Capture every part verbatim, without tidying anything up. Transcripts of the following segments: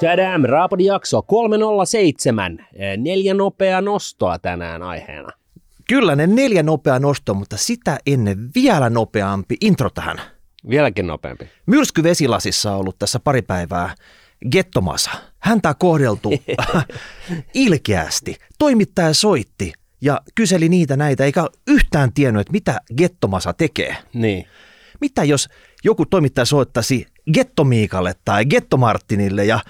Tadam, Raabadi jakso kolmesataaseitsemän. Neljä nopeaa nostoa tänään aiheena. Kyllä ne neljä nopeaa nostoa, mutta sitä ennen vielä nopeampi intro tähän. Vieläkin nopeampi. Myrsky Vesilasissa on ollut tässä pari päivää Gettomasa. Häntä kohdeltu ilkeästi. Toimittaja soitti ja kyseli niitä näitä, eikä yhtään tiennyt, että mitä Gettomasa tekee. Niin. Mitä jos joku toimittaja soittaisi Gettomiikalle tai Gettomartinille ja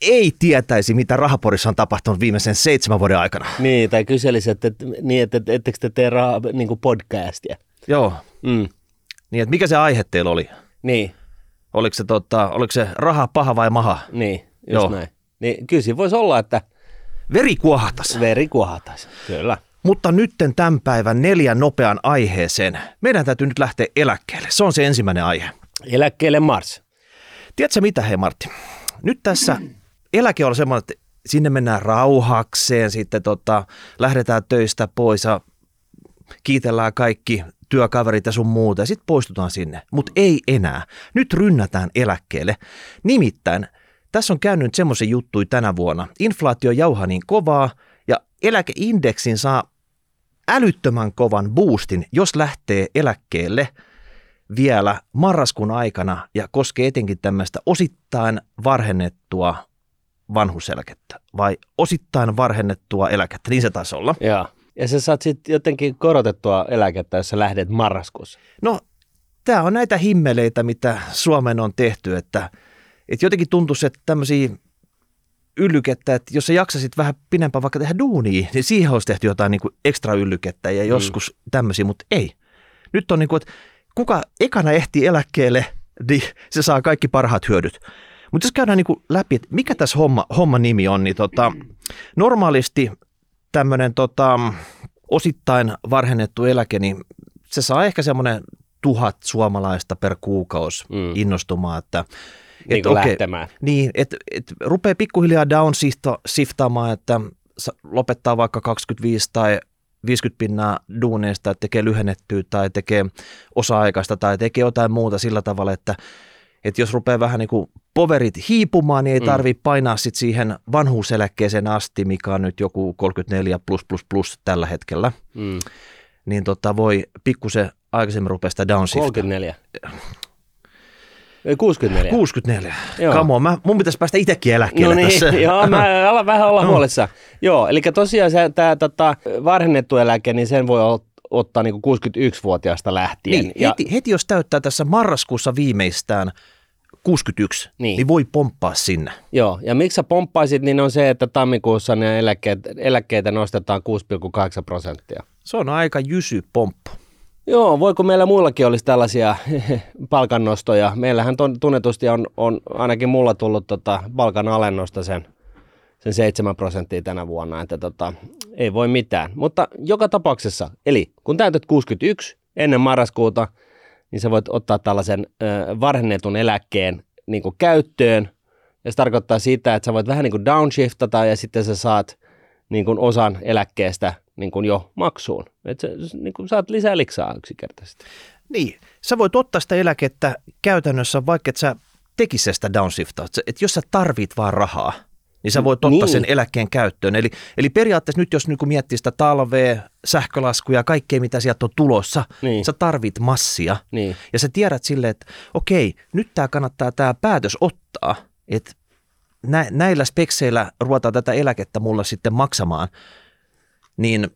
ei tietäisi, mitä Rahapodissa on tapahtunut viimeisen seitsemän vuoden aikana? Niin, tai kyselisi, että, että, että, että ettekö te tee raha, niin kuin podcastia? Joo. Mm. Niin, että mikä se aihe teillä oli? Niin. Oliko se, tota, oliko se raha, paha vai maha? Niin, just Joo. näin. Niin, kyllä siinä voisi olla, että... Veri kuohahtaisi. Veri kuohahtaisi, kyllä. Mutta nytten tämän päivän neljän nopean aiheeseen. Meidän täytyy nyt lähteä eläkkeelle. Se on se ensimmäinen aihe. Eläkkeelle Mars. Tiedätkö mitä, hei Martti? Nyt tässä eläke on semmoinen, että sinne mennään rauhakseen, sitten tota, lähdetään töistä pois ja kiitellään kaikki työkaverit ja sun muuta ja sitten poistutaan sinne. Mutta ei enää. Nyt rynnätään eläkkeelle. Nimittäin tässä on käynyt semmoisen juttuja tänä vuonna. Inflaatio jauhaa niin kovaa. Eläkeindeksin saa älyttömän kovan boostin, jos lähtee eläkkeelle vielä marraskuun aikana ja koskee etenkin tämmöistä osittain varhennettua vanhuseläkettä vai osittain varhennettua eläkettä, niin se taisi olla. Joo. Ja sä saat sitten jotenkin korotettua eläkettä, jos sä lähdet marraskuussa. No, tää on näitä himmeleitä, mitä Suomeen on tehty, että, että jotenkin tuntuisi, että tämmöisiä yllykettä, että jos sä jaksasit vähän pidempään vaikka tehdä duunia, niin siihen olisi tehty jotain niin kuin ekstra yllykettä ja joskus mm. tämmöisiä, mutta ei. Nyt on niin kuin, että kuka ekana ehtii eläkkeelle, niin se saa kaikki parhaat hyödyt. Mutta jos käydään niin kuin läpi, että mikä tässä homma, homma nimi on, niin tota, normaalisti tämmöinen tota, osittain varhennettu eläke, niin se saa ehkä semmoinen tuhat suomalaista per kuukausi mm. innostumaan, että Et, niin kuin okay, lähtemään. Niin, että et, rupeaa pikkuhiljaa downsiftaamaan, että lopettaa vaikka kaksikymmentäviisi tai viisikymmentä pinnaa duuneista, että tekee lyhennettyä tai tekee osa-aikaista tai tekee jotain muuta sillä tavalla, että et jos rupeaa vähän niin kuin poverit hiipumaan, niin ei tarvitse mm. painaa sit siihen vanhuuseläkkeeseen asti, mikä on nyt joku kolmekymmentäneljä plus plus plus tällä hetkellä. Mm. Niin tota voi pikkusen aikaisemmin rupeaa sitä downshiftaa. kolmekymmentäneljä kuusikymmentäneljä kuusikymmentäneljä Come on, mä, mun pitäisi päästä itsekin eläkkeelle no niin, tässä. Joo, mä alan vähän olla no. huolessa. Joo, eli tosiaan tämä tota, varhennettu eläke, niin sen voi ot, ottaa niin kuin kuusikymmentäyksivuotiaasta lähtien. Niin, ja, heti, heti jos täyttää tässä marraskuussa viimeistään kuusikymmentäyksi, niin, niin voi pomppaa sinne. Joo, ja miksi sä pomppaisit, niin on se, että tammikuussa ne eläkkeet, eläkkeitä nostetaan kuusi pilkku kahdeksan prosenttia. Se on aika jysy pomppu. Joo, voiko meillä muillakin olisi tällaisia palkannostoja? Meillähän ton, tunnetusti on, on ainakin mulla tullut tota, palkan alennosta sen, sen seitsemän prosenttia tänä vuonna, että tota, ei voi mitään. Mutta joka tapauksessa, eli kun täytät kuusikymmentäyksi ennen marraskuuta, niin sä voit ottaa tällaisen ö, varhennetun eläkkeen niin kuin käyttöön. Ja se tarkoittaa sitä, että sä voit vähän niin kuin downshiftata ja sitten sä saat niin kuin osan eläkkeestä niin kuin jo maksuun. Että niin kuin saat lisää liksaa yksinkertaisesti. Niin, sä voit ottaa sitä eläkettä käytännössä, vaikka et sä tekisi sitä downshiftaa. Että jos sä tarvit vaan rahaa, niin sä voit ottaa niin. sen eläkkeen käyttöön. Eli, eli periaatteessa nyt jos niin kun miettii sitä talvea, sähkölaskuja, kaikkea mitä sieltä on tulossa, niin. sä tarvit massia. Niin. Ja sä tiedät silleen, että okei, nyt tää kannattaa tää päätös ottaa, että nä- näillä spekseillä ruvetaan tätä eläkettä mulla sitten maksamaan. Niin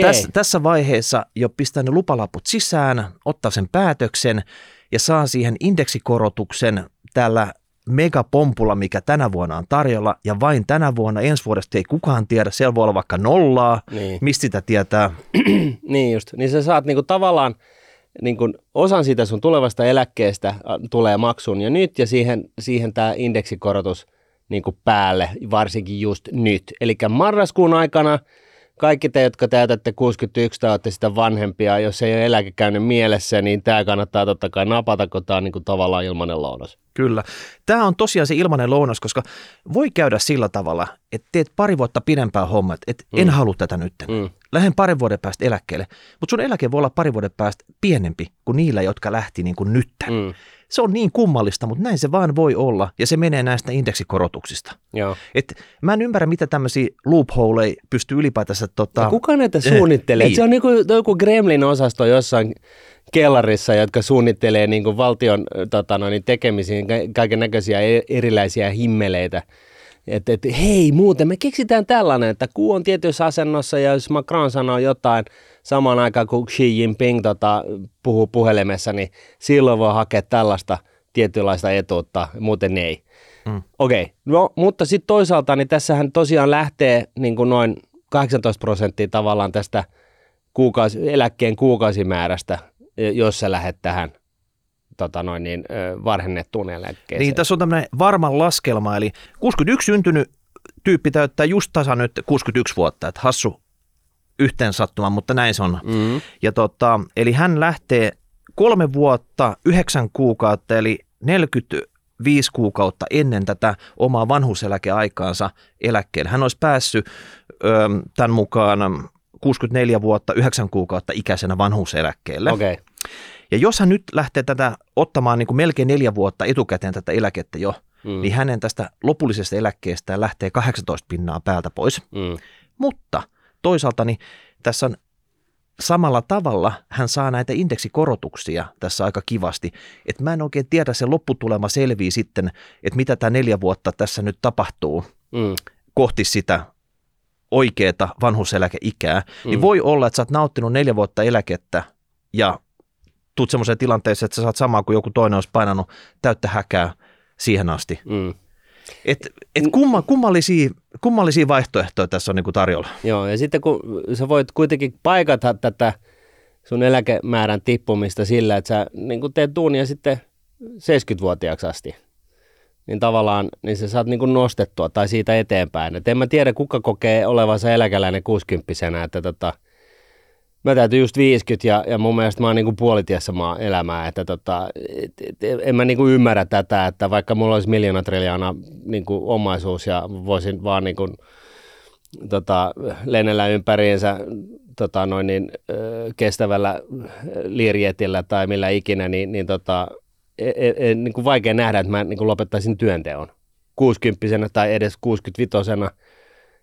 tässä, tässä vaiheessa jo pistää ne lupalaput sisään, ottaa sen päätöksen ja saa siihen indeksikorotuksen tällä megapompulla, mikä tänä vuonna on tarjolla. Ja vain tänä vuonna, ensi vuodesta ei kukaan tiedä, siellä voi olla vaikka nollaa, niin. mistä sitä tietää. niin just, niin sä saat niinku tavallaan niinku osan siitä sun tulevasta eläkkeestä tulee maksuun jo nyt ja siihen, siihen tämä indeksikorotus niinku päälle, varsinkin just nyt. Eli marraskuun aikana... Kaikki te, jotka täytätte kuusikymmentäyksi tai olette sitä vanhempia, jos ei ole eläke käynyt mielessä, niin tämä kannattaa totta kai napata, kun tämä on niin kuin tavallaan ilmainen lounas. Kyllä. Tämä on tosiaan se ilmainen lounas, koska voi käydä sillä tavalla, että teet pari vuotta pidempään hommat, että mm. en halua tätä nyt. Mm. Lähden parin vuoden päästä eläkkeelle, mutta sun eläke voi olla parin vuoden päästä pienempi kuin niillä, jotka lähti niin kuin nyt. Mm. Se on niin kummallista, mutta näin se vaan voi olla ja se menee näistä indeksikorotuksista. Joo. Et mä en ymmärrä, mitä tämmöisiä loopholeja pystyy ylipäätänsä... Tota... Kuka näitä suunnittelee? Niin. Se on niin kuin, joku Gremlin-osasto jossain kellarissa, jotka suunnittelee niin kuin valtion tota, no, niin tekemisiin kaiken näköisiä erilaisia himmeleitä. Että et, hei muuten, me keksitään tällainen, että kuu on tietyissä asennossa ja jos Macron sanoo jotain samaan aikaan kuin Xi Jinping tota, puhuu puhelimessa, niin silloin voi hakea tällaista tietynlaista etuutta, muuten ei. Mm. Okei, okay. No, mutta sitten toisaalta niin tässähän tosiaan lähtee niin kuin noin kahdeksantoista prosenttia tavallaan tästä kuukausi, eläkkeen kuukausimäärästä, jos sä lähdet tähän. Tota noin, niin, varhennettuun eläkkeeseen. Niin, tässä on tämmöinen varman laskelma, eli kuusikymmentäyksi syntynyt tyyppi täyttää just tasan nyt kuusikymmentäyksi vuotta, että hassu yhteen sattuma, mutta näin se on. Mm-hmm. Ja tota, eli hän lähtee kolme vuotta, yhdeksän kuukautta, eli neljäkymmentäviisi kuukautta ennen tätä omaa vanhuuseläkeaikaansa eläkkeelle. Hän olisi päässyt öö, tämän mukaan kuusikymmentäneljä vuotta, yhdeksän kuukautta ikäisenä vanhuuseläkkeelle. Okei. Okay. Ja jos hän nyt lähtee tätä ottamaan niin kuin melkein neljä vuotta etukäteen tätä eläkettä jo, mm. niin hänen tästä lopullisesta eläkkeestään lähtee kahdeksantoista pinnaa päältä pois. Mm. Mutta toisaalta niin tässä on samalla tavalla hän saa näitä indeksikorotuksia tässä aika kivasti. Et mä en oikein tiedä, se lopputulema selvii sitten, että mitä tämä neljä vuotta tässä nyt tapahtuu mm. kohti sitä oikeata vanhuuseläkeikää. Mm. Niin voi olla, että sä oot nauttinut neljä vuotta eläkettä ja tuut semmoiseen tilanteeseen, että sä saat samaa kuin joku toinen olisi painanut täyttä häkää siihen asti. Mm. Että et kumma, kummallisia, kummallisia vaihtoehtoja tässä on niinku tarjolla. Joo, ja sitten kun sä voit kuitenkin paikata tätä sun eläkemäärän tippumista sillä, että sä niinku teet duunia sitten seitsemänkymmentävuotiaaksi asti, niin tavallaan niin sä saat niinku nostettua tai siitä eteenpäin. Et en mä tiedä, kuka kokee olevansa eläkeläinen kuusikymppisenä, että tota... Mä täytyy just viisikymmentä ja, ja mun mielestä mä oon niinku puolitiessä maa elämää, että tota, et, et, en mä niinku ymmärrä tätä, että vaikka mulla olisi miljoona triljoona niinku omaisuus ja voisin vaan niinku, tota, lennellä ympäriinsä tota, noin niin, kestävällä liirjetillä tai millä ikinä, niin, niin tota, e, e, niinku vaikea nähdä, että mä niinku lopettaisin työnteon kuusikymppisenä tai edes kuusikymmentäviitosena.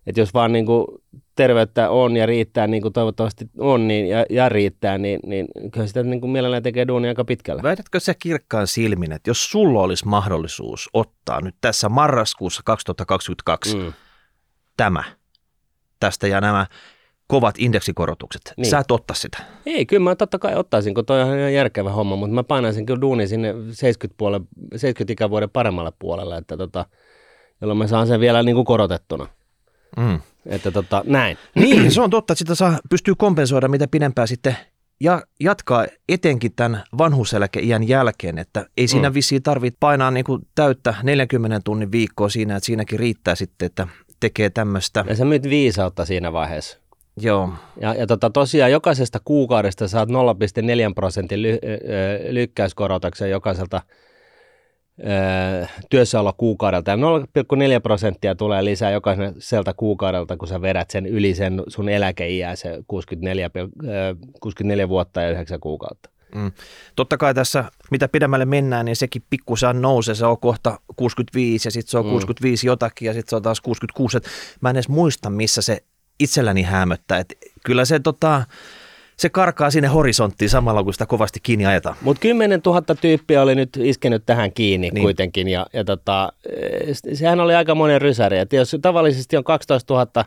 Että jos vaan niinku terveyttä on ja riittää, niin kuin toivottavasti on niin, ja, ja riittää, niin, niin kyllä sitä niinku mielellään tekee duunia aika pitkällä. Väitätkö sä kirkkaan silmin, että jos sulla olisi mahdollisuus ottaa nyt tässä marraskuussa kaksituhattakaksikymmentäkaksi mm. tämä, tästä ja nämä kovat indeksikorotukset, niin sä et ottaa sitä? Ei, kyllä mä totta kai ottaisin, kun toi on ihan järkevä homma, mutta mä painaisin kyllä duunia sinne seitsemänkymmentä-ikävuoden paremmalle puolelle, että tota, jolloin mä saan sen vielä niinku korotettuna. Mm. Että tota, näin. Niin, se on totta, että sitä saa, pystyy kompensoida mitä pidempään sitten ja jatkaa etenkin tämän vanhuuseläkeiän jälkeen, että ei siinä mm. vissiin tarvitse painaa niin kuin täyttä neljänkymmenen tunnin viikkoa siinä, että siinäkin riittää sitten, että tekee tämmöistä. Ja sä myyt viisautta siinä vaiheessa. Joo. Ja, ja tota, tosiaan jokaisesta kuukaudesta saat nolla pilkku neljä prosentin ly, ö, lykkäyskorotuksen jokaiselta työssäolokuukaudelta. Ja nolla pilkku neljä prosenttia tulee lisää jokaiselta kuukaudelta, kun sä vedät sen yli sen sun eläkeiää, se kuusikymmentäneljä, kuusikymmentäneljä vuotta ja yhdeksän kuukautta. Mm. Totta kai tässä, mitä pidemmälle mennään, niin sekin pikkusen nousee. Se on kohta kuusikymmentäviisi ja sitten se on kuusikymmentäviisi mm. jotakin ja sitten se on taas kuusikymmentäkuusi. Et mä en edes muista, missä se itselläni hämöttää. Et kyllä se tota... Se karkaa sinne horisonttiin samalla, kun sitä kovasti kiinni ajetaan. Mutta kymmenentuhatta tyyppiä oli nyt iskenyt tähän kiinni niin kuitenkin. Ja, ja tota, sehän oli aika monen rysäri. Et jos tavallisesti on kaksitoistatuhatta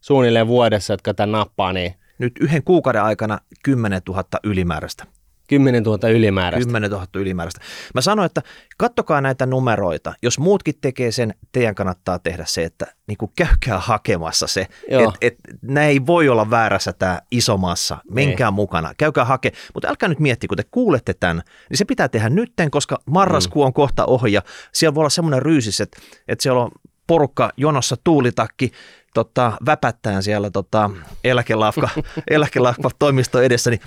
suunnilleen vuodessa, jotka tämän nappaa, niin... Nyt yhden kuukauden aikana kymmenentuhatta ylimääräistä. kymmenentuhatta ylimääräistä. kymmenentuhatta ylimääräistä. Mä sanoin, että kattokaa näitä numeroita. Jos muutkin tekee sen, teidän kannattaa tehdä se, että niin kuin käykää hakemassa se. Että et, näin ei voi olla väärässä tämä iso massa. Menkää ei mukana. Käykää hake. Mutta älkää nyt miettiä, kun te kuulette tämän, niin se pitää tehdä nytten, koska marraskuu mm. on kohta ohi. Ja siellä voi olla semmoinen ryysis, että, että siellä on porukka jonossa tuulitakki tota, väpättään siellä tota, eläkelahka, eläkelahka toimisto edessä, niin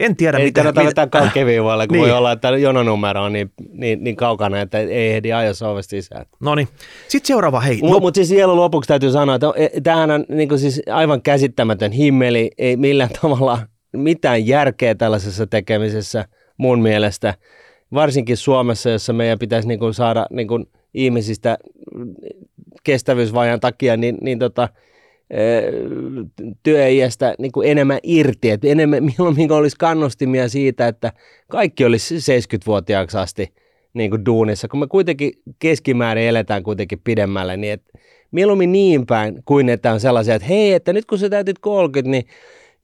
en tiedä, ei mitä... Ei kannata vetää kalkkiviivoille, kun niin voi olla, että jononumero on niin, niin, niin kaukana, että ei ehdi ajoissa ovesta sisään. No niin. Sitten seuraava, hei. No, lop- mutta siis vielä lopuksi täytyy sanoa, että tämähän on niin kuin siis aivan käsittämätön himmeli. Ei millään tavalla mitään järkeä tällaisessa tekemisessä mun mielestä. varsinkin Suomessa, jossa meidän pitäisi niin kuin saada niin kuin ihmisistä kestävyysvajan takia niin, niin tota, työiästä niin kuin enemmän irti. Et enemmän, milloin olisi kannustimia siitä, että kaikki olisi seitsemänkymmentävuotiaaksi asti niin kuin duunissa, kun me kuitenkin keskimäärin eletään kuitenkin pidemmälle, niin että mieluummin niin päin kuin että on sellaisia, että hei, että nyt kun sä täytit kolmekymmentä, niin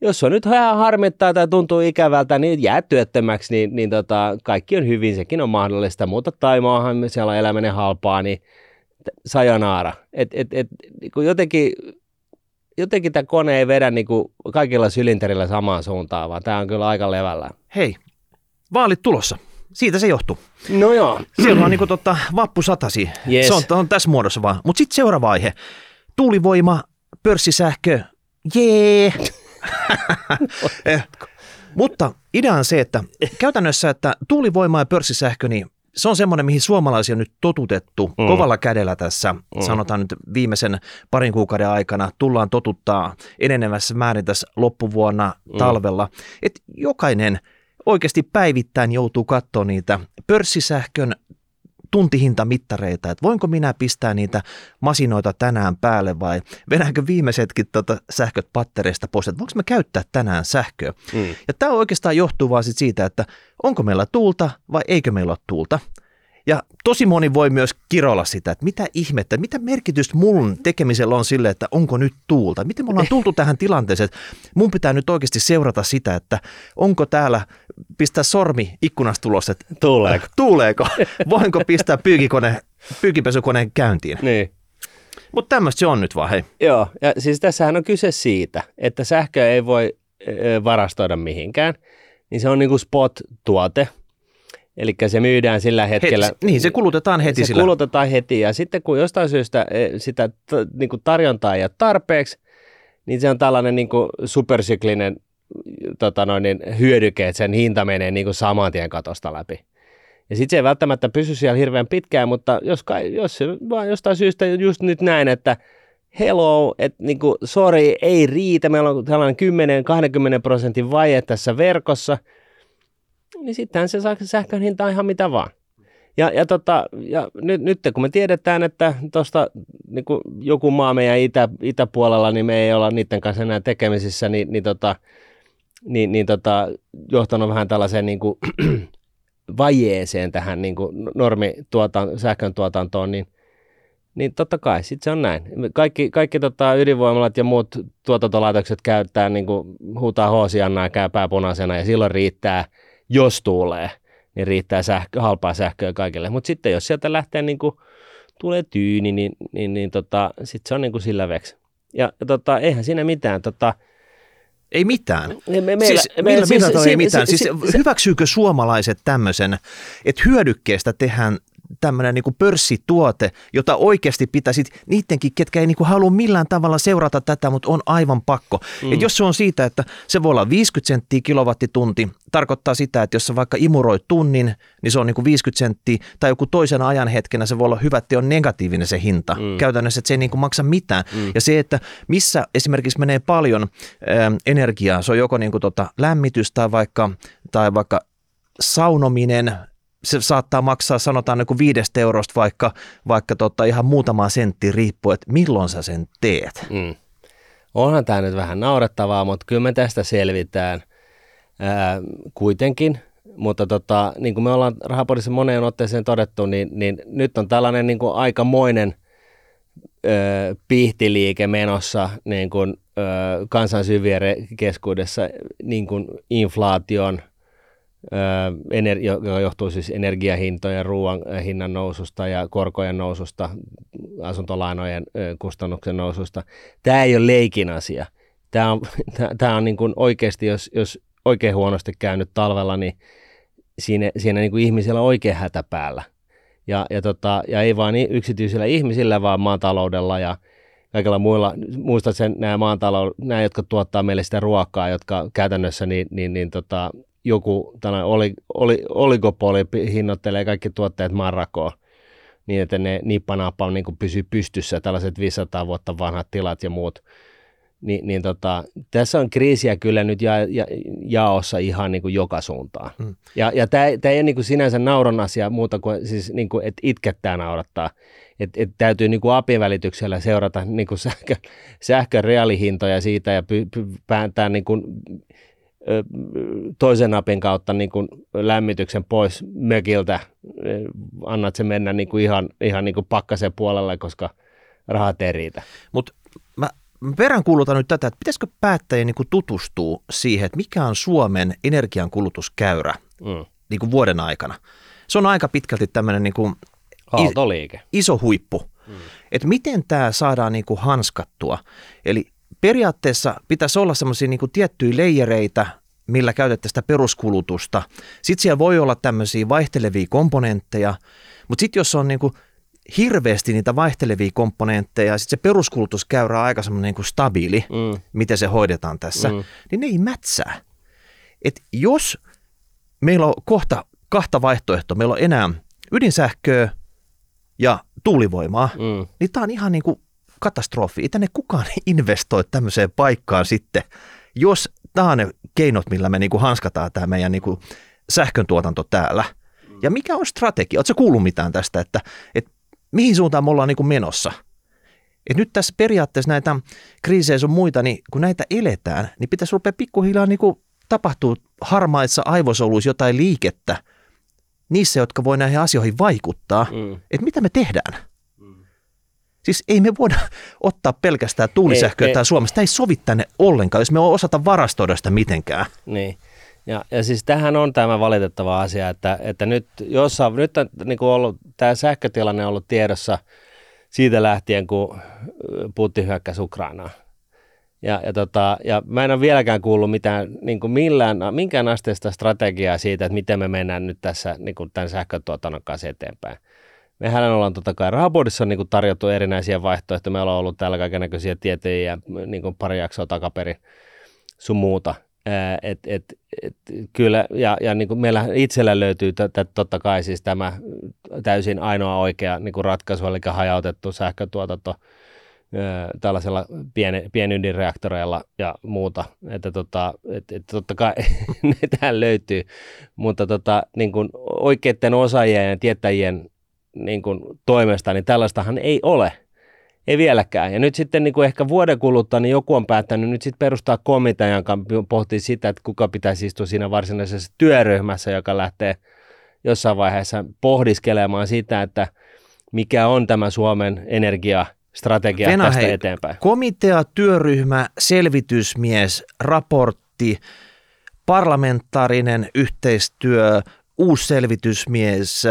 jos on nyt ihan harmittaa tai tuntuu ikävältä, niin jää työttömäksi, niin, niin tota, kaikki on hyvin, sekin on mahdollista, mutta Taimaahan siellä on eläminen halpaa, niin sayonara. Et, et, et, kun jotenkin, jotenkin tämä kone ei vedä niin kuin kaikilla sylinterillä samaan suuntaan, vaan tämä on kyllä aika levällään. Hei, vaalit tulossa. Siitä se johtuu. No joo. Siellä on niin kuin totta, vappusatasi. Yes. Se on, on tässä muodossa vaan. Mutta sitten seuraava aihe. Tuulivoima, pörssisähkö, jee. eh. Mutta idea on se, että käytännössä, että tuulivoima ja pörssisähkö, niin se on semmoinen, mihin suomalaisia on nyt totutettu mm. kovalla kädellä tässä, mm. sanotaan nyt viimeisen parin kuukauden aikana, tullaan totuttaa enenevässä määrin tässä loppuvuonna mm. talvella, että jokainen oikeasti päivittäin joutuu katsoa niitä pörssisähkön tuntihintamittareita, että voinko minä pistää niitä masinoita tänään päälle vai vedänkö viimeisetkin tuota sähköt pattereista pois, että voinko me käyttää tänään sähköä. Mm. Ja tämä oikeastaan johtuu vaan siitä, että onko meillä tuulta vai eikö meillä ole tuulta. Ja tosi moni voi myös kiroilla sitä, että mitä ihmettä, mitä merkitystä mun tekemisellä on sille, että onko nyt tuulta. Miten me ollaan tultu tähän tilanteeseen, että mun pitää nyt oikeasti seurata sitä, että onko täällä, pistää sormi ikkunasta tulos, että tuuleeko, tuuleeko? Voinko pistää pyykikone, pyykinpesukoneen käyntiin. Niin. Mutta tämmöistä se on nyt vaan, hei. Joo, ja siis tässähän on kyse siitä, että sähköä ei voi varastoida mihinkään, niin se on niinku spot-tuote. Eli se myydään sillä hetkellä. Heti, niin, se kulutetaan heti se sillä. Se kulutetaan heti ja sitten kun jostain syystä sitä niin kuin tarjontaa ei ole tarpeeksi, niin se on tällainen niin kuin supersyklinen tota noin, hyödyke, että sen hinta menee niin kuin saman tien katosta läpi. Ja sitten se ei välttämättä pysy siellä hirveän pitkään, mutta jos, jos vaan jostain syystä just nyt näin, että hello, että niin kuin sorry, ei riitä, meillä on tällainen kymmenen kaksikymmentä prosentin vaje tässä verkossa, niin sittenhän se sähkön hinta on ihan mitä vaan. Ja, ja, tota, ja nyt, nyt kun me tiedetään, että tuosta niin joku maa meidän itä, itäpuolella, niin me ei olla niiden kanssa enää tekemisissä, niin, niin, tota, niin, niin tota, johtanut vähän tällaiseen niin kuin, vajeeseen tähän niin normituotan, sähkön tuotantoon, niin, niin totta kai, sitten se on näin. Kaikki, kaikki tota, ydinvoimalat ja muut tuotantolaitokset käyttää, niin kuin, huutaa hoosiannaa ja käy pääpunaisena ja silloin riittää. Jos tuulee, niin riittää sähkö, halpaa sähköä kaikille. Mutta sitten jos sieltä lähtee niin kuin, tulee tyyni, niin, niin, niin tota, sitten se on niin kuin sillä veksi. Ja tota, eihän siinä mitään. Tota, ei mitään? Me, meillä, siis, meillä, siis, siis, ei mitään. Siis, siis, hyväksyykö suomalaiset tämmöisen, että hyödykkeestä tehdään tämmöinen niin kuin pörssituote, jota oikeasti pitäisi niidenkin, ketkä ei niin kuin halua millään tavalla seurata tätä, mutta on aivan pakko. Mm. Et jos se on siitä, että se voi olla viisikymmentä senttiä kilowattitunti, tarkoittaa sitä, että jos sä vaikka imuroit tunnin, niin se on niin kuin viisikymmentä senttiä, tai joku toisena ajan hetkenä se voi olla hyvä, että on negatiivinen se hinta. Mm. Käytännössä, että se ei niin kuin maksa mitään. Mm. Ja se, että missä esimerkiksi menee paljon ähm, energiaa, se on joko niin kuin tota lämmitys tai vaikka, tai vaikka saunominen, se saattaa maksaa sanotaan niin kuin viidestä eurosta vaikka, vaikka tota ihan muutama sentti riippuu, että milloin sä sen teet. Mm. Onhan tämä nyt vähän naurettavaa, mutta kyllä me tästä selvitään ää, kuitenkin. Mutta tota, niin kuin me ollaan Rahapodissa moneen otteeseen todettu, niin, niin nyt on tällainen niin kuin aikamoinen ö, piihtiliike menossa niin kuin, ö, kansan syvien keskuudessa niin kuin inflaation, joka johtuu siis energiahintojen, ruoan hinnan noususta ja korkojen noususta, asuntolainojen kustannuksen noususta. Tämä ei ole leikin asia. Tämä on, tämä on niin kuin oikeasti, jos, jos oikein huonosti käynyt talvella, niin siinä, siinä niin kuin ihmisillä on oikein hätä päällä. Ja, ja, tota, ja ei vain yksityisillä ihmisillä, vaan maataloudella ja kaikilla muilla. Muistat sen, nämä maataloud, nämä, jotka tuottaa meille sitä ruokaa, jotka käytännössä niin, niin, niin tota, joku oli, oli, oligopoli hinnoittelee kaikki tuotteet marrakoon niin, että ne nippanappa niin pysyy pystyssä, tällaiset viisisataa vuotta vanhat tilat ja muut. Ni, niin tota, tässä on kriisiä kyllä nyt ja, ja, jaossa ihan niin kuin joka suuntaan. Mm. Ja, ja tämä ei ole niin kuin sinänsä nauron asia muuta kuin, siis niin kuin, että itkettää naurattaa. Et, et täytyy niin kuin apin välityksellä seurata niin kuin sähkö, sähkön reaalihintoja siitä ja py, py, pääntää niin kuin, ö, toisen apin kautta niin kuin lämmityksen pois mökiltä. Annat se mennä niin kuin ihan, ihan niin kuin pakkasen puolelle, koska rahat ei riitä. Mut mä... Peräänkuulutan nyt tätä, että pitäisikö päättäjien niin kuin tutustua siihen, että mikä on Suomen energiankulutuskäyrä mm. niin kuin vuoden aikana. Se on aika pitkälti tämmöinen niin kuin is- iso huippu, mm. että miten tämä saadaan niin kuin hanskattua. Eli periaatteessa pitäisi olla semmoisia niin kuin tiettyjä leijereitä, millä käytettäisiin sitä peruskulutusta. Sitten siellä voi olla tämmöisiä vaihtelevia komponentteja, mutta sitten jos on niin kuin hirveästi niitä vaihtelevia komponentteja ja sitten se peruskulutuskäyrä on aika semmoinen niin kuin stabiili, mm. miten se hoidetaan tässä, mm. niin ne ei mätsää. Et jos meillä on kohta kahta vaihtoehtoa, meillä on enää ydinsähköä ja tuulivoimaa, mm. niin tämä on ihan niin kuin katastrofi. Ei tänne kukaan investoi tämmöiseen paikkaan sitten, jos tämä on ne keinot, millä me niin kuin hanskataan tämä meidän niin kuin sähköntuotanto täällä. Ja mikä on strategia? Oletko sä kuullut mitään tästä, että, että mihin suuntaan me ollaan niin kuin menossa? Et nyt tässä periaatteessa näitä kriisejä sun muita, niin kun näitä eletään, niin pitäisi rupea pikkuhiljaa niin kuin tapahtuu harmaissa aivosoluissa jotain liikettä niissä, jotka voi näihin asioihin vaikuttaa. Mm. Että mitä me tehdään? Mm. Siis ei me voida ottaa pelkästään tuulisähköä ei, täällä ei. Suomessa. Tämä ei sovi tänne ollenkaan, jos me osata varastoida sitä mitenkään. Niin. Ja, ja siis tähän on tämä valitettava asia, että, että nyt, jossain, nyt on niin kuin ollut, tämä sähkötilanne on ollut tiedossa siitä lähtien, kun Putin hyökkäsi Ukrainaan. Ja, ja, tota, ja mä en ole vieläkään kuullut mitään, niin kuin millään, minkään asteista strategiaa siitä, että miten me mennään nyt tässä niin kuin tämän sähkötuotannon kanssa eteenpäin. Mehän ollaan totta kai Rahapodissa on niin kuin tarjottu erinäisiä vaihtoehtoja. Meillä on ollut täällä kaikennäköisiä tietoja niin kuin pari jaksoa takaperin sun muuta. Et, et, et, kyllä, ja, ja niin kuin meillä itsellä löytyy t- t- totta kai siis tämä täysin ainoa oikea niin kuin ratkaisu, eli hajautettu sähkötuotanto ö, tällaisella pien, pienydinreaktoreilla ja muuta, että tota, et, et, totta kai ne tähän löytyy, mutta tota, niin kuin oikeiden osaajien ja tietäjien niin kuin toimesta, niin tällaistahan ei ole. Ei vieläkään. Ja nyt sitten niin kuin ehkä vuoden kuluttua, niin joku on päättänyt nyt sitten perustaa komitean, joka pohtii sitä, että kuka pitäisi istua siinä varsinaisessa työryhmässä, joka lähtee jossain vaiheessa pohdiskelemaan sitä, että mikä on tämä Suomen energiastrategia Venä, tästä hei, eteenpäin. Komitea, työryhmä, selvitysmies, raportti, parlamentaarinen yhteistyö, uusi selvitysmies.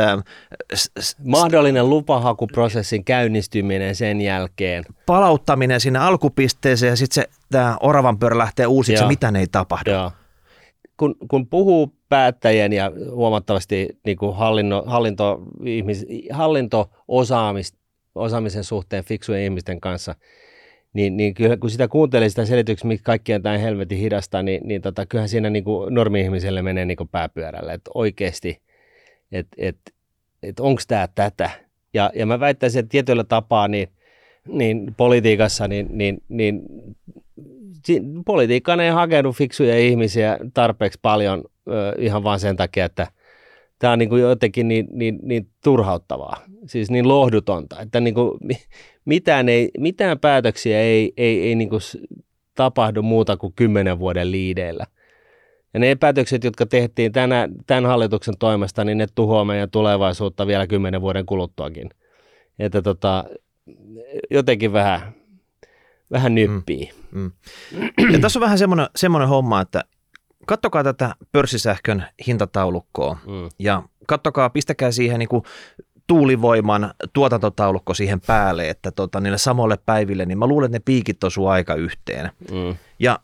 S- s- Mahdollinen lupahakuprosessin käynnistyminen sen jälkeen. Palauttaminen sinne alkupisteeseen ja sitten tämä oravan pyörä lähtee uusiksi, mitä ne ei tapahdu. Joo. Kun, kun puhuu päättäjien ja huomattavasti niin kuin hallinno, hallinto, ihmis, hallinto-osaamis, osaamisen suhteen fiksujen ihmisten kanssa, niin, niin kyllä kun sitä kuuntelee sitä selityksiä, mikä kaikki on tämän helvetin hidasta, niin, niin tota, kyllähän siinä niin kuin normi-ihmiselle menee niin kuin pääpyörällä, että oikeasti, että et, et onko tämä tätä. Ja, ja mä väittäisin, että tietyllä tapaa niin, niin politiikassa, niin, niin, niin si, politiikkaan ei hakenut fiksuja ihmisiä tarpeeksi paljon ö, ihan vaan sen takia, että tämä on niin kuin jotenkin niin, niin, niin turhauttavaa, siis niin lohdutonta, että niin kuin mitään, ei, mitään päätöksiä ei, ei, ei niin kuin tapahdu muuta kuin kymmenen vuoden liideillä. Ja ne päätökset, jotka tehtiin tänä, tämän hallituksen toimesta, niin ne tuhoaa meidän tulevaisuutta vielä kymmenen vuoden kuluttuakin. Että tota, jotenkin vähän, vähän nyppii. Mm, mm. Ja tässä on vähän semmoinen, semmoinen homma, että kattokaa tätä pörssisähkön hintataulukkoa mm. ja kattokaa, pistäkää siihen niin kuin tuulivoiman tuotantotaulukko siihen päälle, että tota, niille samoille päiville, niin mä luulen, että ne piikit osuu aika yhteen. Mm. Ja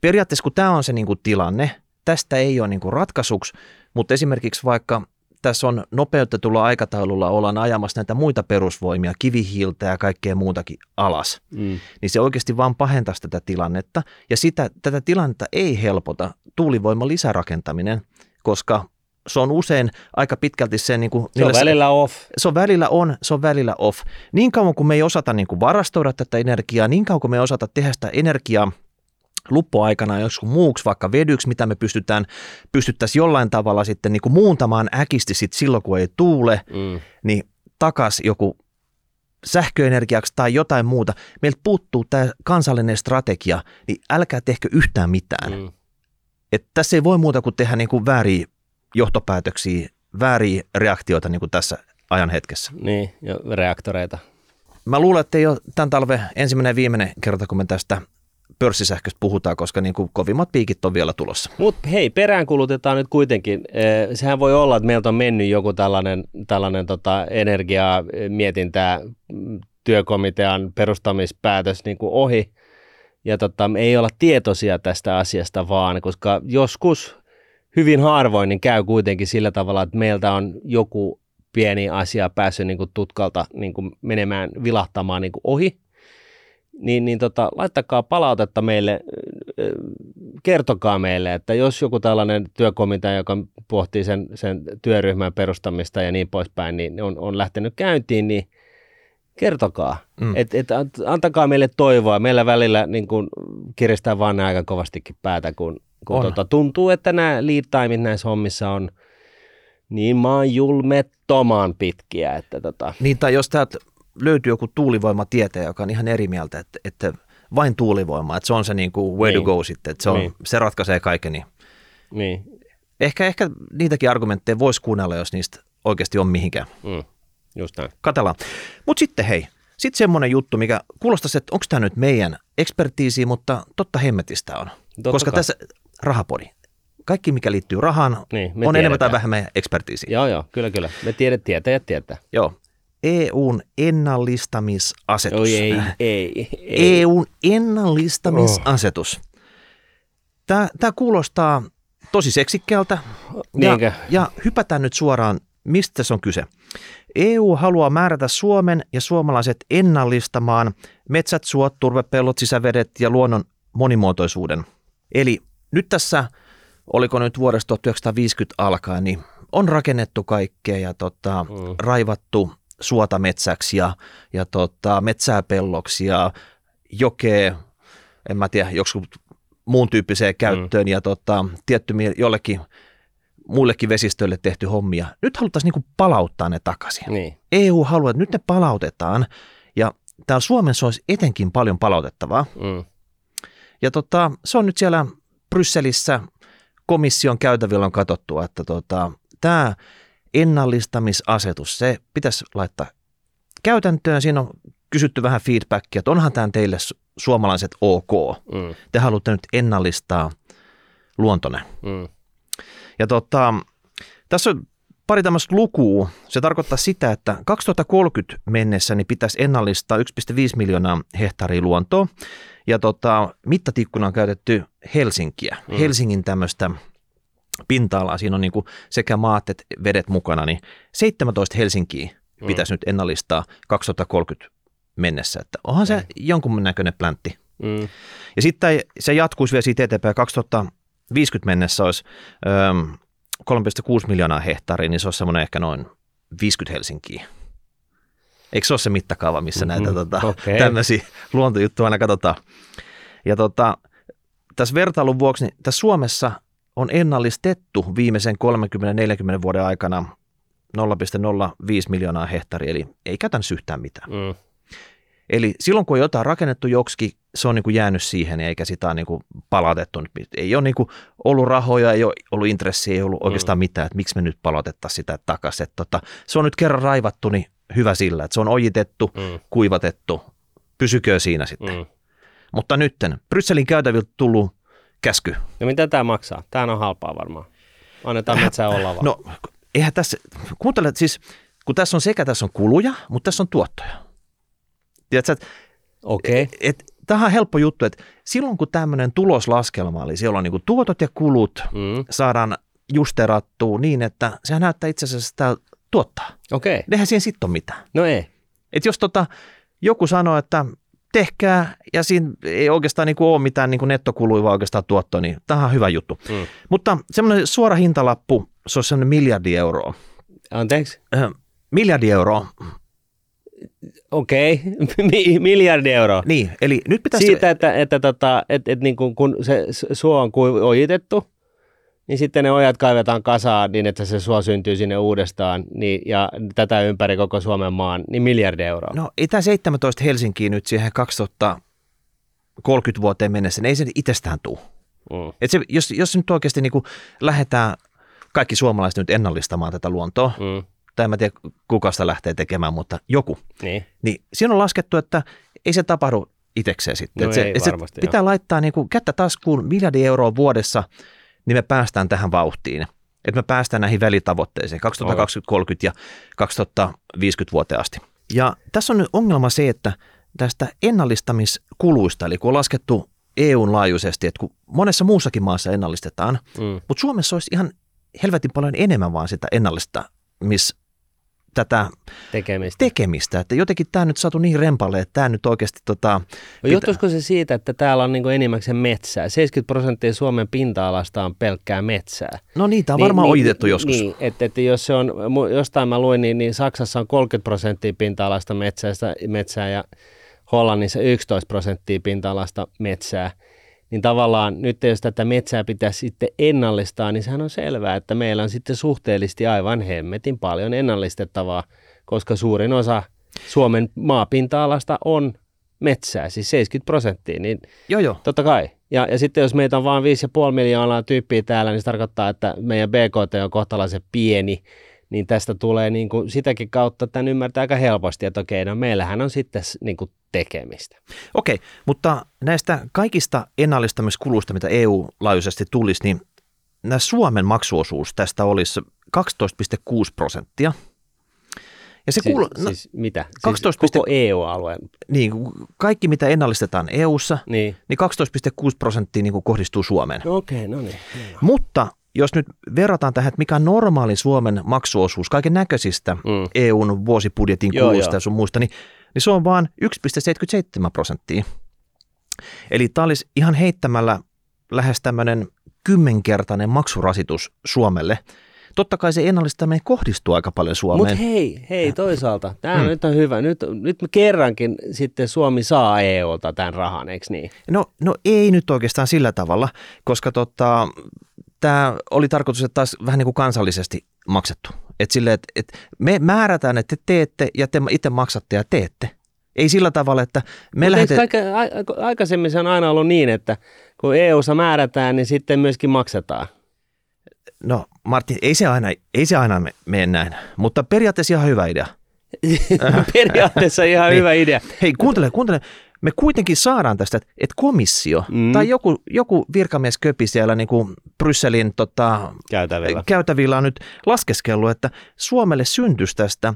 periaatteessa kun tämä on se niin kuin tilanne, tästä ei ole niin kuin ratkaisuksi, mutta esimerkiksi vaikka tässä on nopeutetulla aikataululla ollaan ajamassa näitä muita perusvoimia, kivihiiltä ja kaikkea muutakin alas, mm. niin se oikeasti vaan pahentaa tätä tilannetta. Ja sitä, tätä tilannetta ei helpota tuulivoiman lisärakentaminen, koska se on usein aika pitkälti se... Niin kuin, se on välillä se, off. Se on välillä on, se on välillä off. Niin kauan kuin me ei osata niin kuin varastoida tätä energiaa, niin kauan kuin me ei osata tehdä sitä energiaa luppuaikana joskus muuksi, vaikka vedyksi, mitä me pystytään, pystyttäisiin jollain tavalla sitten niin kuin muuntamaan äkisti sit silloin, kun ei tuule, mm. niin takaisin joku sähköenergiaksi tai jotain muuta. Meiltä puuttuu tämä kansallinen strategia, niin älkää tehkö yhtään mitään. Mm. Että tässä ei voi muuta kuin tehdä niin kuin vääriä johtopäätöksiä, vääriä reaktioita niin kuin tässä ajan hetkessä. Niin, ja reaktoreita. Mä luulen, että ei ole tämän talven ensimmäinen ja viimeinen kerta, kun me tästä pörssisähköstä puhutaan, koska niin kuin kovimmat piikit on vielä tulossa. Mutta hei, peräänkulutetaan nyt kuitenkin. Sehän voi olla, että meiltä on mennyt joku tällainen, tällainen tota energiaa mietintää työkomitean perustamispäätös niin kuin ohi. Ja tota, ei olla tietoisia tästä asiasta vaan, koska joskus hyvin harvoin niin käy kuitenkin sillä tavalla, että meiltä on joku pieni asia päässyt niin kuin tutkalta niin kuin menemään, vilahtamaan niin kuin ohi. Niin, niin tota, laittakaa palautetta meille, kertokaa meille, että jos joku tällainen työkomitea, joka pohtii sen, sen työryhmän perustamista ja niin poispäin, niin on, on lähtenyt käyntiin, niin kertokaa. Mm. Et, et, antakaa meille toivoa. Meillä välillä niin kun kiristää vaan aika kovastikin päätä, kun, kun tota, tuntuu, että nämä lead timeit näissä hommissa on niin julmettoman pitkiä. Että tota. Niin, tai jos täältä löytyy joku tuulivoimatietäjä, joka on ihan eri mieltä, että, että vain tuulivoima, että se on se niin kuin way niin. to go sitten, että se, on, niin. se ratkaisee kaiken. Niin. Niin. Ehkä, ehkä niitäkin argumentteja voisi kuunnella, jos niistä oikeasti on mihinkään. Mm. Just näin. Katellaan. Mutta sitten hei, sitten semmoinen juttu, mikä kuulostaisi, että onko tämä nyt meidän ekspertiisiä, mutta totta hemmetistä on. Totta Koska kai. Tässä Rahapodi. Kaikki, mikä liittyy rahaan, niin, on tiedetään. Enemmän tai vähemmän ekspertiisiä. Joo, joo, kyllä, kyllä. Me tiedät, tietäjät tietää. Joo. E U:n ennallistamisasetus. Oi, ei, ei, ei. E U:n ennallistamisasetus. Oh. Tämä, tämä kuulostaa tosi seksikkäältä. Ja, ja hypätään nyt suoraan, mistä tässä on kyse. E U haluaa määrätä Suomen ja suomalaiset ennallistamaan metsät, suot, turvepellot, sisävedet ja luonnon monimuotoisuuden. Eli nyt tässä, oliko nyt vuodesta tuhatyhdeksänsataaviisikymmentä alkaen, niin on rakennettu kaikkea ja tota, mm. raivattu suota metsäksi ja, ja tota, metsää pelloksi ja jokea, en mä tiedä, joksikun muun tyyppiseen käyttöön mm. ja tota, tietty jollekin muillekin vesistöille tehty hommia. Nyt haluttaisiin niinku palauttaa ne takaisin. Niin. E U haluaa, että nyt ne palautetaan ja täällä Suomessa olisi etenkin paljon palautettavaa. Mm. Ja tota, se on nyt siellä Brysselissä komission käytävillä on katsottu, että tota, tämä ennallistamisasetus, se pitäisi laittaa käytäntöön. Siinä on kysytty vähän feedbackia, että onhan tämä teille suomalaiset ok. Mm. Te haluatte nyt ennallistaa luontone. Mm. Ja tota, tässä on pari tämmöistä lukua. Se tarkoittaa sitä, että kaksituhattakolmekymmentä mennessä niin pitäisi ennallistaa yksi pilkku viisi miljoonaa hehtaaria luontoa. Ja tota, mittatikkuna on käytetty Helsinkiä, mm. Helsingin tämmöistä pinta-alaa. Siinä on niin kuin sekä maat että vedet mukana. Niin seitsemäntoista Helsinkiä pitäisi mm. nyt ennallistaa kaksituhattakolmekymmentä mennessä. Että onhan mm. se jonkun näköinen pläntti. Mm. Ja sitten se jatkuisi vielä siitä eteenpäin kaksituhattaviisikymmentä mennessä olisi öö, kolme pilkku kuusi miljoonaa hehtaaria, niin se olisi semmoinen ehkä noin viisikymmentä Helsinkiä. Eikö se ole se mittakaava, missä mm-hmm. näitä tota, okay. tämmöisiä luontojuttuja aina katsotaan? Ja tota, tässä vertailun vuoksi, niin tässä Suomessa on ennallistettu viimeisen kolmekymmentä neljäkymmentä vuoden aikana nolla pilkku nolla viisi miljoonaa hehtaaria, eli ei käytännössä yhtään mitään. Mm. Eli silloin, kun on jotain rakennettu joksikin, se on niin kuin jäänyt siihen, eikä sitä ole niin kuin palautettu. Ei ole niin kuin ollut rahoja, ei ole ollut intressiä, ei ollut oikeastaan mm. mitään, että miksi me nyt palautettaisiin sitä takaisin. Tota, se on nyt kerran raivattu, niin hyvä sillä, että se on ojitettu, mm. kuivatettu, pysyköön siinä sitten. Mm. Mutta nytten Brysselin käytäviltä tullut käsky. No mitä tämä maksaa? Tämä on halpaa varmaan. Annetaan metsää olla vaan. No eihän tässä, kuuntele, siis kun tässä on sekä tässä on kuluja, mutta tässä on tuottoja. Tiedätkö, okay. Tämä on helppo juttu, että silloin kun tämmöinen tuloslaskelma oli, siellä on niin kuin tuotot ja kulut mm. saadaan justerattua niin, että sehän näyttää itse asiassa sitä tuottaa. Okay. Eihän siihen sitten ole mitään. No ei. Et jos tota, joku sanoo, että tehkää ja siinä ei oikeastaan niin kuin ole mitään niin kuin nettokuluja, vaan oikeastaan tuottoa, niin tämä on hyvä juttu. Mm. Mutta semmoinen suora hintalappu se on sellainen miljardi euroa. Anteeksi? Äh, miljardi euroa. Okei, okay. miljardi euroa. Niin, eli nyt pitäisi... Siitä, että, että, että, että, että niin kun, kun se suo on ojitettu, niin sitten ne ojat kaivetaan kasaan niin, että se suo syntyy sinne uudestaan niin, ja tätä ympäri koko Suomen maan, niin miljardi euroa. No Itä seitsemäntoista Helsinkiin nyt siihen kaksituhattakolmekymmentä vuoteen mennessä, niin ei se itsestään tule. Mm. Et se, jos, jos nyt oikeasti niin kuin lähdetään kaikki suomalaiset nyt ennallistamaan tätä luontoa, mm. tai en tiedä kuka sitä lähtee tekemään, mutta joku, niin, niin siinä on laskettu, että ei se tapahdu itsekseen sitten. No se, varmasti, pitää jo laittaa niin kuin kättä taskuun miljardi euroa vuodessa, niin me päästään tähän vauhtiin, että me päästään näihin välitavoitteisiin kaksituhattakaksikymmentä kolmekymmentä ja kaksituhattaviisikymmentä vuoteen asti. Ja tässä on nyt ongelma se, että tästä ennallistamiskuluista, eli kun on laskettu E U:n laajuisesti, että kun monessa muussakin maassa ennallistetaan, mm. mutta Suomessa olisi ihan helvetin paljon enemmän vaan sitä ennallistamis tätä tekemistä. tekemistä. Että jotenkin tämä nyt saatu niin rempalle, että tämä nyt oikeasti... Tota, pitä... Johtuisiko se siitä, että täällä on niinku enimmäkseen metsää? seitsemänkymmentä prosenttia Suomen pinta-alasta on pelkkää metsää. No niitä on niin, varmaan niin, ojitettu joskus. Niin, että, että jos se on, jostain mä luin, niin, niin Saksassa on kolmekymmentä prosenttia pinta-alasta metsää ja Hollannissa yksitoista prosenttia pinta-alasta metsää. Niin tavallaan nyt jos tätä metsää pitäisi sitten ennallistaa, niin sehän on selvää, että meillä on sitten suhteellisesti aivan hemmetin paljon ennallistettavaa, koska suurin osa Suomen maapinta-alasta on metsää, siis seitsemänkymmentä prosenttia, niin joo, joo. Totta kai. Ja, ja sitten jos meitä on vain viisi pilkku viisi miljoonaa tyyppiä täällä, niin se tarkoittaa, että meidän B K T on kohtalaisen pieni, niin tästä tulee niin kuin sitäkin kautta, tämän ymmärtää aika helposti, että okei, no meillähän on sitten niin kuin tekemistä. Okei, mutta näistä kaikista ennallistamiskuluista, mitä E U-laajuisesti tulisi, niin nämä Suomen maksuosuus tästä olisi kaksitoista pilkku kuusi prosenttia. Ja se siis, kuulu, no, siis mitä? kaksitoista siis koko E U-alueen? Niin, kaikki mitä ennallistetaan E U:ssa, niin, niin kaksitoista pilkku kuusi prosenttia niin kuin kohdistuu Suomeen. No okei, no niin. No. Mutta... Jos nyt verrataan tähän, että mikä on normaali Suomen maksuosuus kaiken näköisistä mm. E U:n vuosibudjetin kuluista ja sun muista, niin, niin se on vaan yksi pilkku seitsemänkymmentäseitsemän prosenttia. Eli tämä olisi ihan heittämällä lähes tämmöinen kymmenkertainen maksurasitus Suomelle. Totta kai se ennallistaminen kohdistuu aika paljon Suomeen. Mutta hei, hei toisaalta, tämä mm. nyt on hyvä. Nyt, nyt me kerrankin sitten Suomi saa E U:lta tämän rahan, eikö niin? No, no ei nyt oikeastaan sillä tavalla, koska tota... Tämä oli tarkoitus, että taas vähän niin kuin kansallisesti maksettu. Että sille, että, että me määrätään, että te teette ja te itse maksatte ja teette. Ei sillä tavalla, että me lähdetään... Aikaisemmin se on aina ollut niin, että kun E U:ssa määrätään, niin sitten myöskin maksetaan. No Martin, ei se aina, ei se aina mene näin, mutta periaatteessa ihan hyvä idea. Periaatteessa ihan niin, hyvä idea. Hei, kuuntele, kuuntele. Me kuitenkin saadaan tästä, että komissio mm. tai joku, joku virkamiesköpi siellä niin kuin Brysselin tota, käytävillä. käytävillä on nyt laskeskellut, että Suomelle syntyisi tästä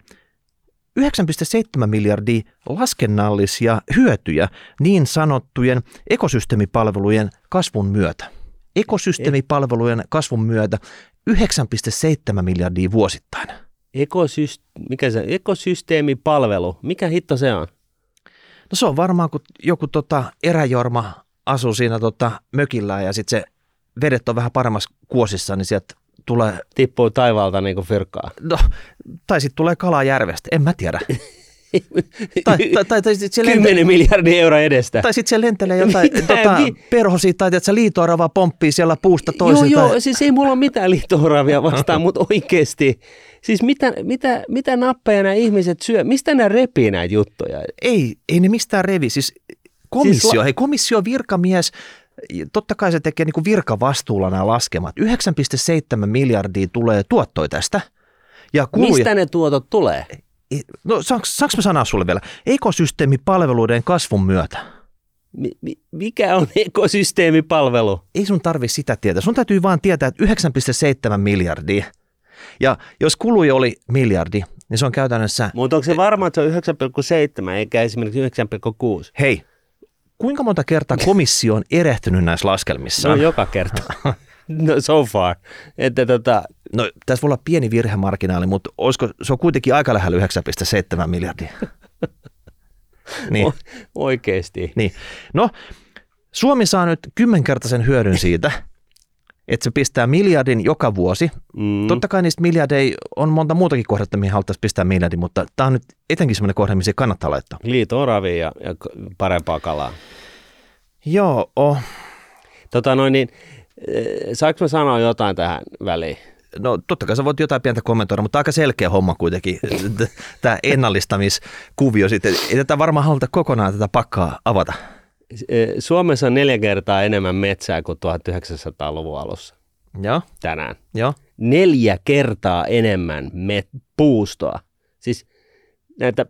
yhdeksän pilkku seitsemän miljardia laskennallisia hyötyjä niin sanottujen ekosysteemipalvelujen kasvun myötä. Ekosysteemipalvelujen kasvun myötä yhdeksän pilkku seitsemän miljardia vuosittain. Ekosyste- mikä se? Ekosysteemipalvelu, mikä hitto se on? No se on varmaan, kun joku tota eräjorma asuu siinä tota mökillään ja sitten se vedet on vähän paremmassa kuosissa, niin sieltä tulee... Tippuu taivaalta niin kuin fyrkkaa. No, tai sitten tulee kalaa järvestä, en mä tiedä. tai, tai, tai, tai sit kymmenen lentelee, miljardia euroa edestä. Tai sitten se lentelee jotain tota, perhosia tai tiedätkö, liito-oravaa pomppii siellä puusta toisilta. Joo, joo, tai... siis ei mulla ole mitään liito-oravia vastaan, mutta oikeasti... Siis mitä, mitä, mitä nappeja nämä ihmiset syö? Mistä nämä repii näitä juttuja? Ei, ei ne mistään revi. Siis komissio, siis la- hei, komissio virkamies, totta kai se tekee niin kuin virkavastuulla nämä laskemat. yhdeksän pilkku seitsemän miljardia tulee tuottoja tästä. Ja kuluja... Mistä ne tuotot tulee? No saanko, saanko mä sanoa sulle vielä? Ekosysteemipalveluiden kasvun myötä. Mikä on ekosysteemipalvelu? Ei sun tarvitse sitä tietää. Sun täytyy vaan tietää, että yhdeksän pilkku seitsemän miljardia. Ja jos kuluja oli miljardi, niin se on käytännössä... Mutta onko se varma, että se on yhdeksän pilkku seitsemän eikä esimerkiksi yhdeksän pilkku kuusi? Hei, kuinka monta kertaa komissio on erehtynyt näissä laskelmissaan? No joka kerta. No so far. Että tota... No tässä voi olla pieni virhemarginaali, mutta olisiko, se on kuitenkin aika lähellä yhdeksän pilkku seitsemän miljardia. Niin. O- oikeasti. Niin. No Suomi saa nyt kymmenkertaisen hyödyn siitä, että se pistää miljardin joka vuosi. Mm. Totta kai niistä miljardeja on monta muutakin kohdetta, mihin haluttaisiin pistää miljardin, mutta tämä on nyt etenkin semmoinen kohde, missä kannattaa laittaa. Liito oravia ja, ja parempaa kalaa. Joo. Oh. Tota noin, niin, saanko mä sanoa jotain tähän väliin? No totta kai sä voit jotain pientä kommentoida, mutta aika selkeä homma kuitenkin, tämä ennallistamiskuvio sitten. Ei tätä varmaan haluta kokonaan tätä pakkaa avata. Suomessa on neljä kertaa enemmän metsää kuin tuhatyhdeksänsataaluvun alussa. Joo. Tänään. Joo. Neljä kertaa enemmän met- puustoa. Siis näitä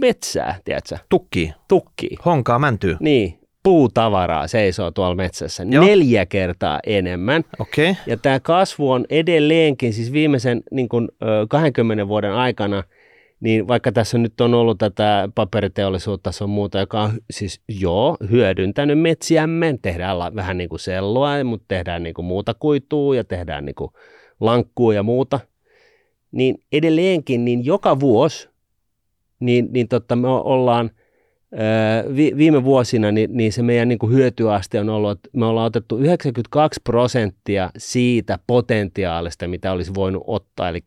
metsää, tiedätkö? Tukkii. Tukkii. Honkaa, mäntyy. Niin. Puutavaraa seisoo tuolla metsässä. Joo. Neljä kertaa enemmän. Okay. Ja tämä kasvu on edelleenkin, siis viimeisen niin kuin, kaksikymmentä vuoden aikana, niin vaikka tässä nyt on ollut tätä paperiteollisuutta, se on muuta, joka on siis joo, hyödyntänyt metsiämme, tehdään vähän niin kuin sellua, mutta tehdään niin kuin muuta kuitua ja tehdään niin kuin lankkua ja muuta. Niin edelleenkin, niin joka vuosi, niin, niin totta me ollaan, viime vuosina niin, niin se meidän niin kuin hyötyaste on ollut, että me ollaan otettu yhdeksänkymmentäkaksi prosenttia siitä potentiaalista, mitä olisi voinut ottaa, eli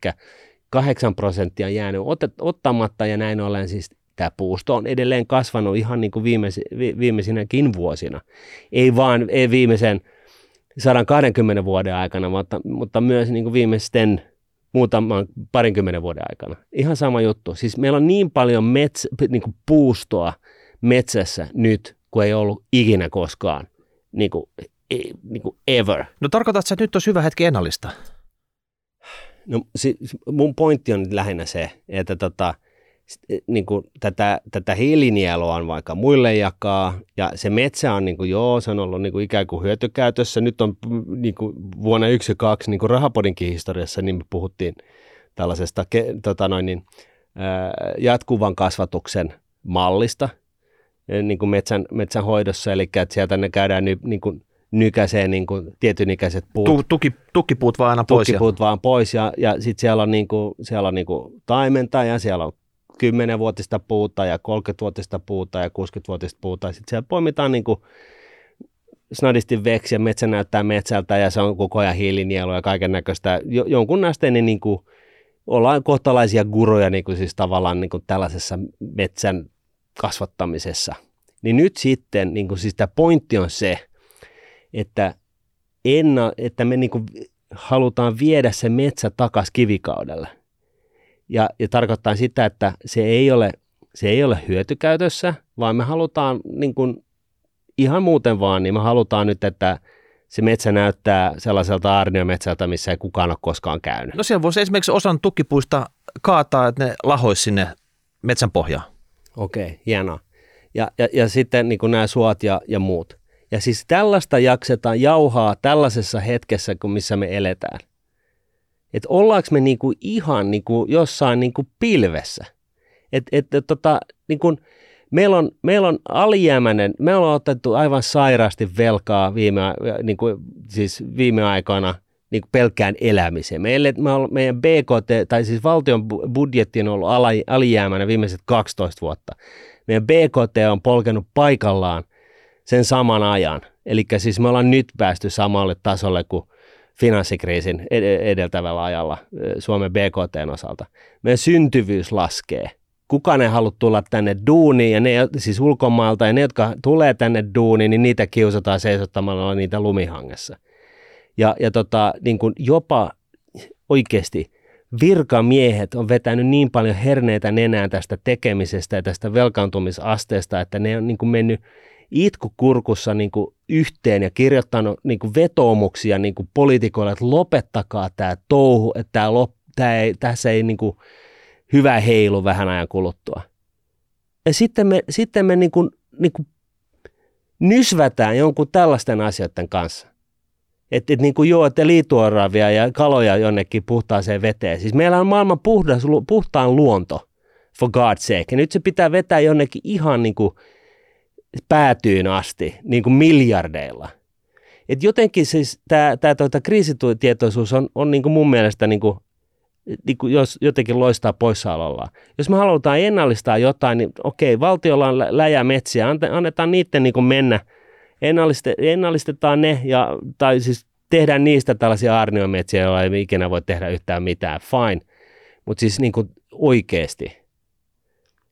kahdeksan prosenttia on jäänyt ot- ottamatta ja näin ollen siis tämä puusto on edelleen kasvanut ihan niin kuin viimeis- vi- viimeisinäkin vuosina. Ei vaan ei viimeisen sata kaksikymmentä vuoden aikana, mutta, mutta myös niin kuin viimeisten muutaman parinkymmenen vuoden aikana. Ihan sama juttu. Siis meillä on niin paljon metsä, niin kuin puustoa metsässä nyt, kun ei ollut ikinä koskaan. Niin kuin, niin kuin ever. No tarkoitatko, että nyt olisi hyvä hetki ennallistaa? No siis mun pointti on lähinnä se, että tota, niin kuin tätä, tätä hiilinielua on vaikka muille jakaa, ja se metsä on, niin kuin, joo, se on ollut niin kuin ikään kuin hyötykäytössä. Nyt on niin kuin vuonna yksi ja kaksi niin kuin Rahapodinkin historiassa, niin me puhuttiin tällaisesta ke, tota noin, niin, ää, jatkuvan kasvatuksen mallista niin kuin metsän, metsän hoidossa, eli että sieltä ne käydään nyt niin kuin nykäiseen niin kuin tietyn ikäiset puut. Tuki, tukipuut vaan aina pois. Tukipuut ja. vaan pois ja, ja sitten siellä on, niin kuin, siellä on niin kuin taimenta ja siellä on kymmenvuotista puuta ja kolmekymmenvuotista puuta ja kuusikymmenvuotista puuta. Sitten siellä poimitaan niin kuin snadisti veksi ja metsä näyttää metsältä ja se on koko ajan hiilinielu ja kaiken näköistä. Jonkun asteinen niin kuin ollaan kohtalaisia guruja niin kuin siis tavallaan niin kuin tällaisessa metsän kasvattamisessa. Niin nyt sitten niin kuin siis tämä pointti on se, että, enna, että me niin kuin halutaan viedä se metsä takaisin kivikaudelle. Ja, ja tarkoittaa sitä, että se ei ole, se ei ole hyötykäytössä, vaan me halutaan niin kuin, ihan muuten vaan, niin me halutaan nyt, että se metsä näyttää sellaiselta aarniometsältä, missä ei kukaan ole koskaan käynyt. No siellä voisi esimerkiksi osan tukkipuista kaataa, että ne lahoisi sinne metsän pohjaan. Okei, okay, hienoa. Ja, ja, ja sitten niin kuin nämä suot ja, ja muut. Ja siis tällaista jaksetaan jauhaa tällaisessa hetkessä, kun missä me eletään. Että ollaanko me niinku ihan niinku jossain niinku pilvessä? Että et, et, tota, niinku, meillä on, meil on alijäämäinen, me ollaan otettu aivan sairaasti velkaa viime, niinku, siis viime aikoina niinku pelkkään elämiseen. Meille, me ollaan, meidän B K T, tai siis valtion budjetti on ollut ali, alijäämäinen viimeiset kaksitoista vuotta. Meidän B K T on polkenut paikallaan sen saman ajan. Eli siis me ollaan nyt päästy samalle tasolle kuin finanssikriisin edeltävällä ajalla Suomen B K T:n osalta. Meidän syntyvyys laskee. Kukaan ei halua tulla tänne duuniin, ja ne, siis ulkomailta, ja ne, jotka tulee tänne duuniin, niin niitä kiusataan seisottamalla niitä lumihangessa. Ja, ja tota, niin kuin jopa oikeasti virkamiehet on vetänyt niin paljon herneitä nenään tästä tekemisestä ja tästä velkaantumisasteesta, että ne on niin kuin mennyt itkukurkussa niin kuin yhteen ja kirjoittanut niin kuin vetoomuksia niin kuin poliitikoille, että lopettakaa tämä touhu, että tämä lop, tämä ei, tässä ei niin kuin hyvä heilu vähän ajan kuluttua. Ja sitten me, sitten me niin kuin, niin kuin nysvätään jonkun tällaisten asioiden kanssa. Että et niin kuin joo, että liituoravia ja kaloja jonnekin puhtaaseen veteen. Siis meillä on maailman puhdas, puhtaan luonto, for God's sake. Ja nyt se pitää vetää jonnekin ihan niin kuin päätyyn asti, niin kuin miljardeilla. Et jotenkin siis tämä tuota, kriisitietoisuus on, on niin kuin mun mielestä, niin kuin, niin kuin jos jotenkin loistaa poissaolollaan. Jos me halutaan ennallistaa jotain, niin okei, valtiolla on lä- läjä metsiä, annetaan niiden niin kuin mennä, Ennalliste- ennallistetaan ne, ja, tai siis tehdään niistä tällaisia aarniometsiä, joilla ei ikinä voi tehdä yhtään mitään, fine. Mutta siis niin kuin oikeasti.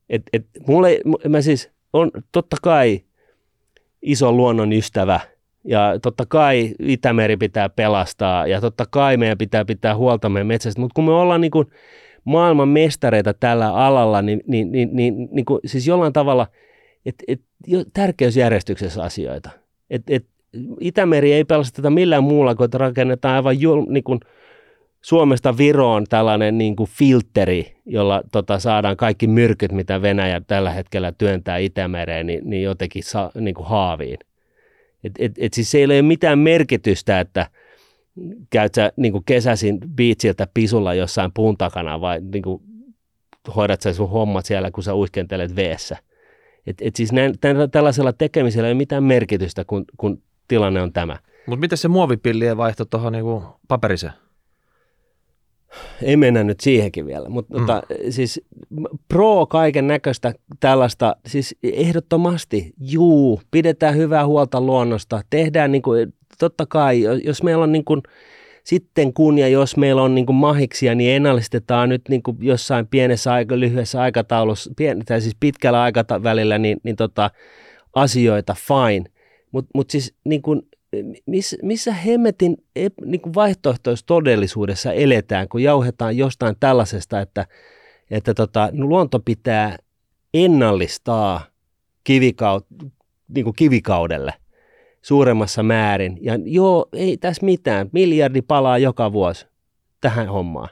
Et, et, mulle, mä siis on totta kai iso luonnon ystävä ja totta kai Itämeri pitää pelastaa ja totta kai meidän pitää pitää huolta meidän metsästä, mutta kun me ollaan niin kuin maailman mestareita tällä alalla, niin, niin, niin, niin, niin kuin, siis jollain tavalla et, et, tärkeysjärjestyksessä asioita. Et, et, Itämeri ei pelasteta millään muulla, kun rakennetaan aivan jul, niin kuin Suomesta Viroon tällainen niin kuin filteri, jolla tota, saadaan kaikki myrkyt, mitä Venäjä tällä hetkellä työntää Itämereen, niin, niin jotenkin sa, niin kuin haaviin. Et, et, et siis ei ole mitään merkitystä, että käyt sä niin kuin kesäsin biitsiltä pisulla jossain puun takana vai niin kuin, hoidat sä sun hommat siellä, kun sä uiskentelet veessä. Et, et siis näin, tämän, tällaisella tekemisellä ei ole mitään merkitystä, kun, kun tilanne on tämä. Mutta miten se muovipillien vaihto tuohon niinku paperiseen? Ei mennä nyt siihenkin vielä, mutta mm. tota, siis pro kaiken näköistä tällaista, siis ehdottomasti, juu, pidetään hyvää huolta luonnosta, tehdään niin kuin, totta kai, jos meillä on niin kuin, sitten kun ja jos meillä on niin kuin mahiksia, niin ennallistetaan nyt niin kuin jossain pienessä aika, lyhyessä aikataulussa, pien, tai siis pitkällä aikavälillä, niin, niin tota, asioita, fine, mutta mut siis niin kuin, Miss, missä hemmetin niin kuin vaihtoehtoistodellisuudessa eletään, kun jauhetaan jostain tällaisesta, että, että tota, luonto pitää ennallistaa kivikaut- niin kuin kivikaudelle suuremmassa määrin. Ja joo, ei tässä mitään. Miljardi palaa joka vuosi tähän hommaan.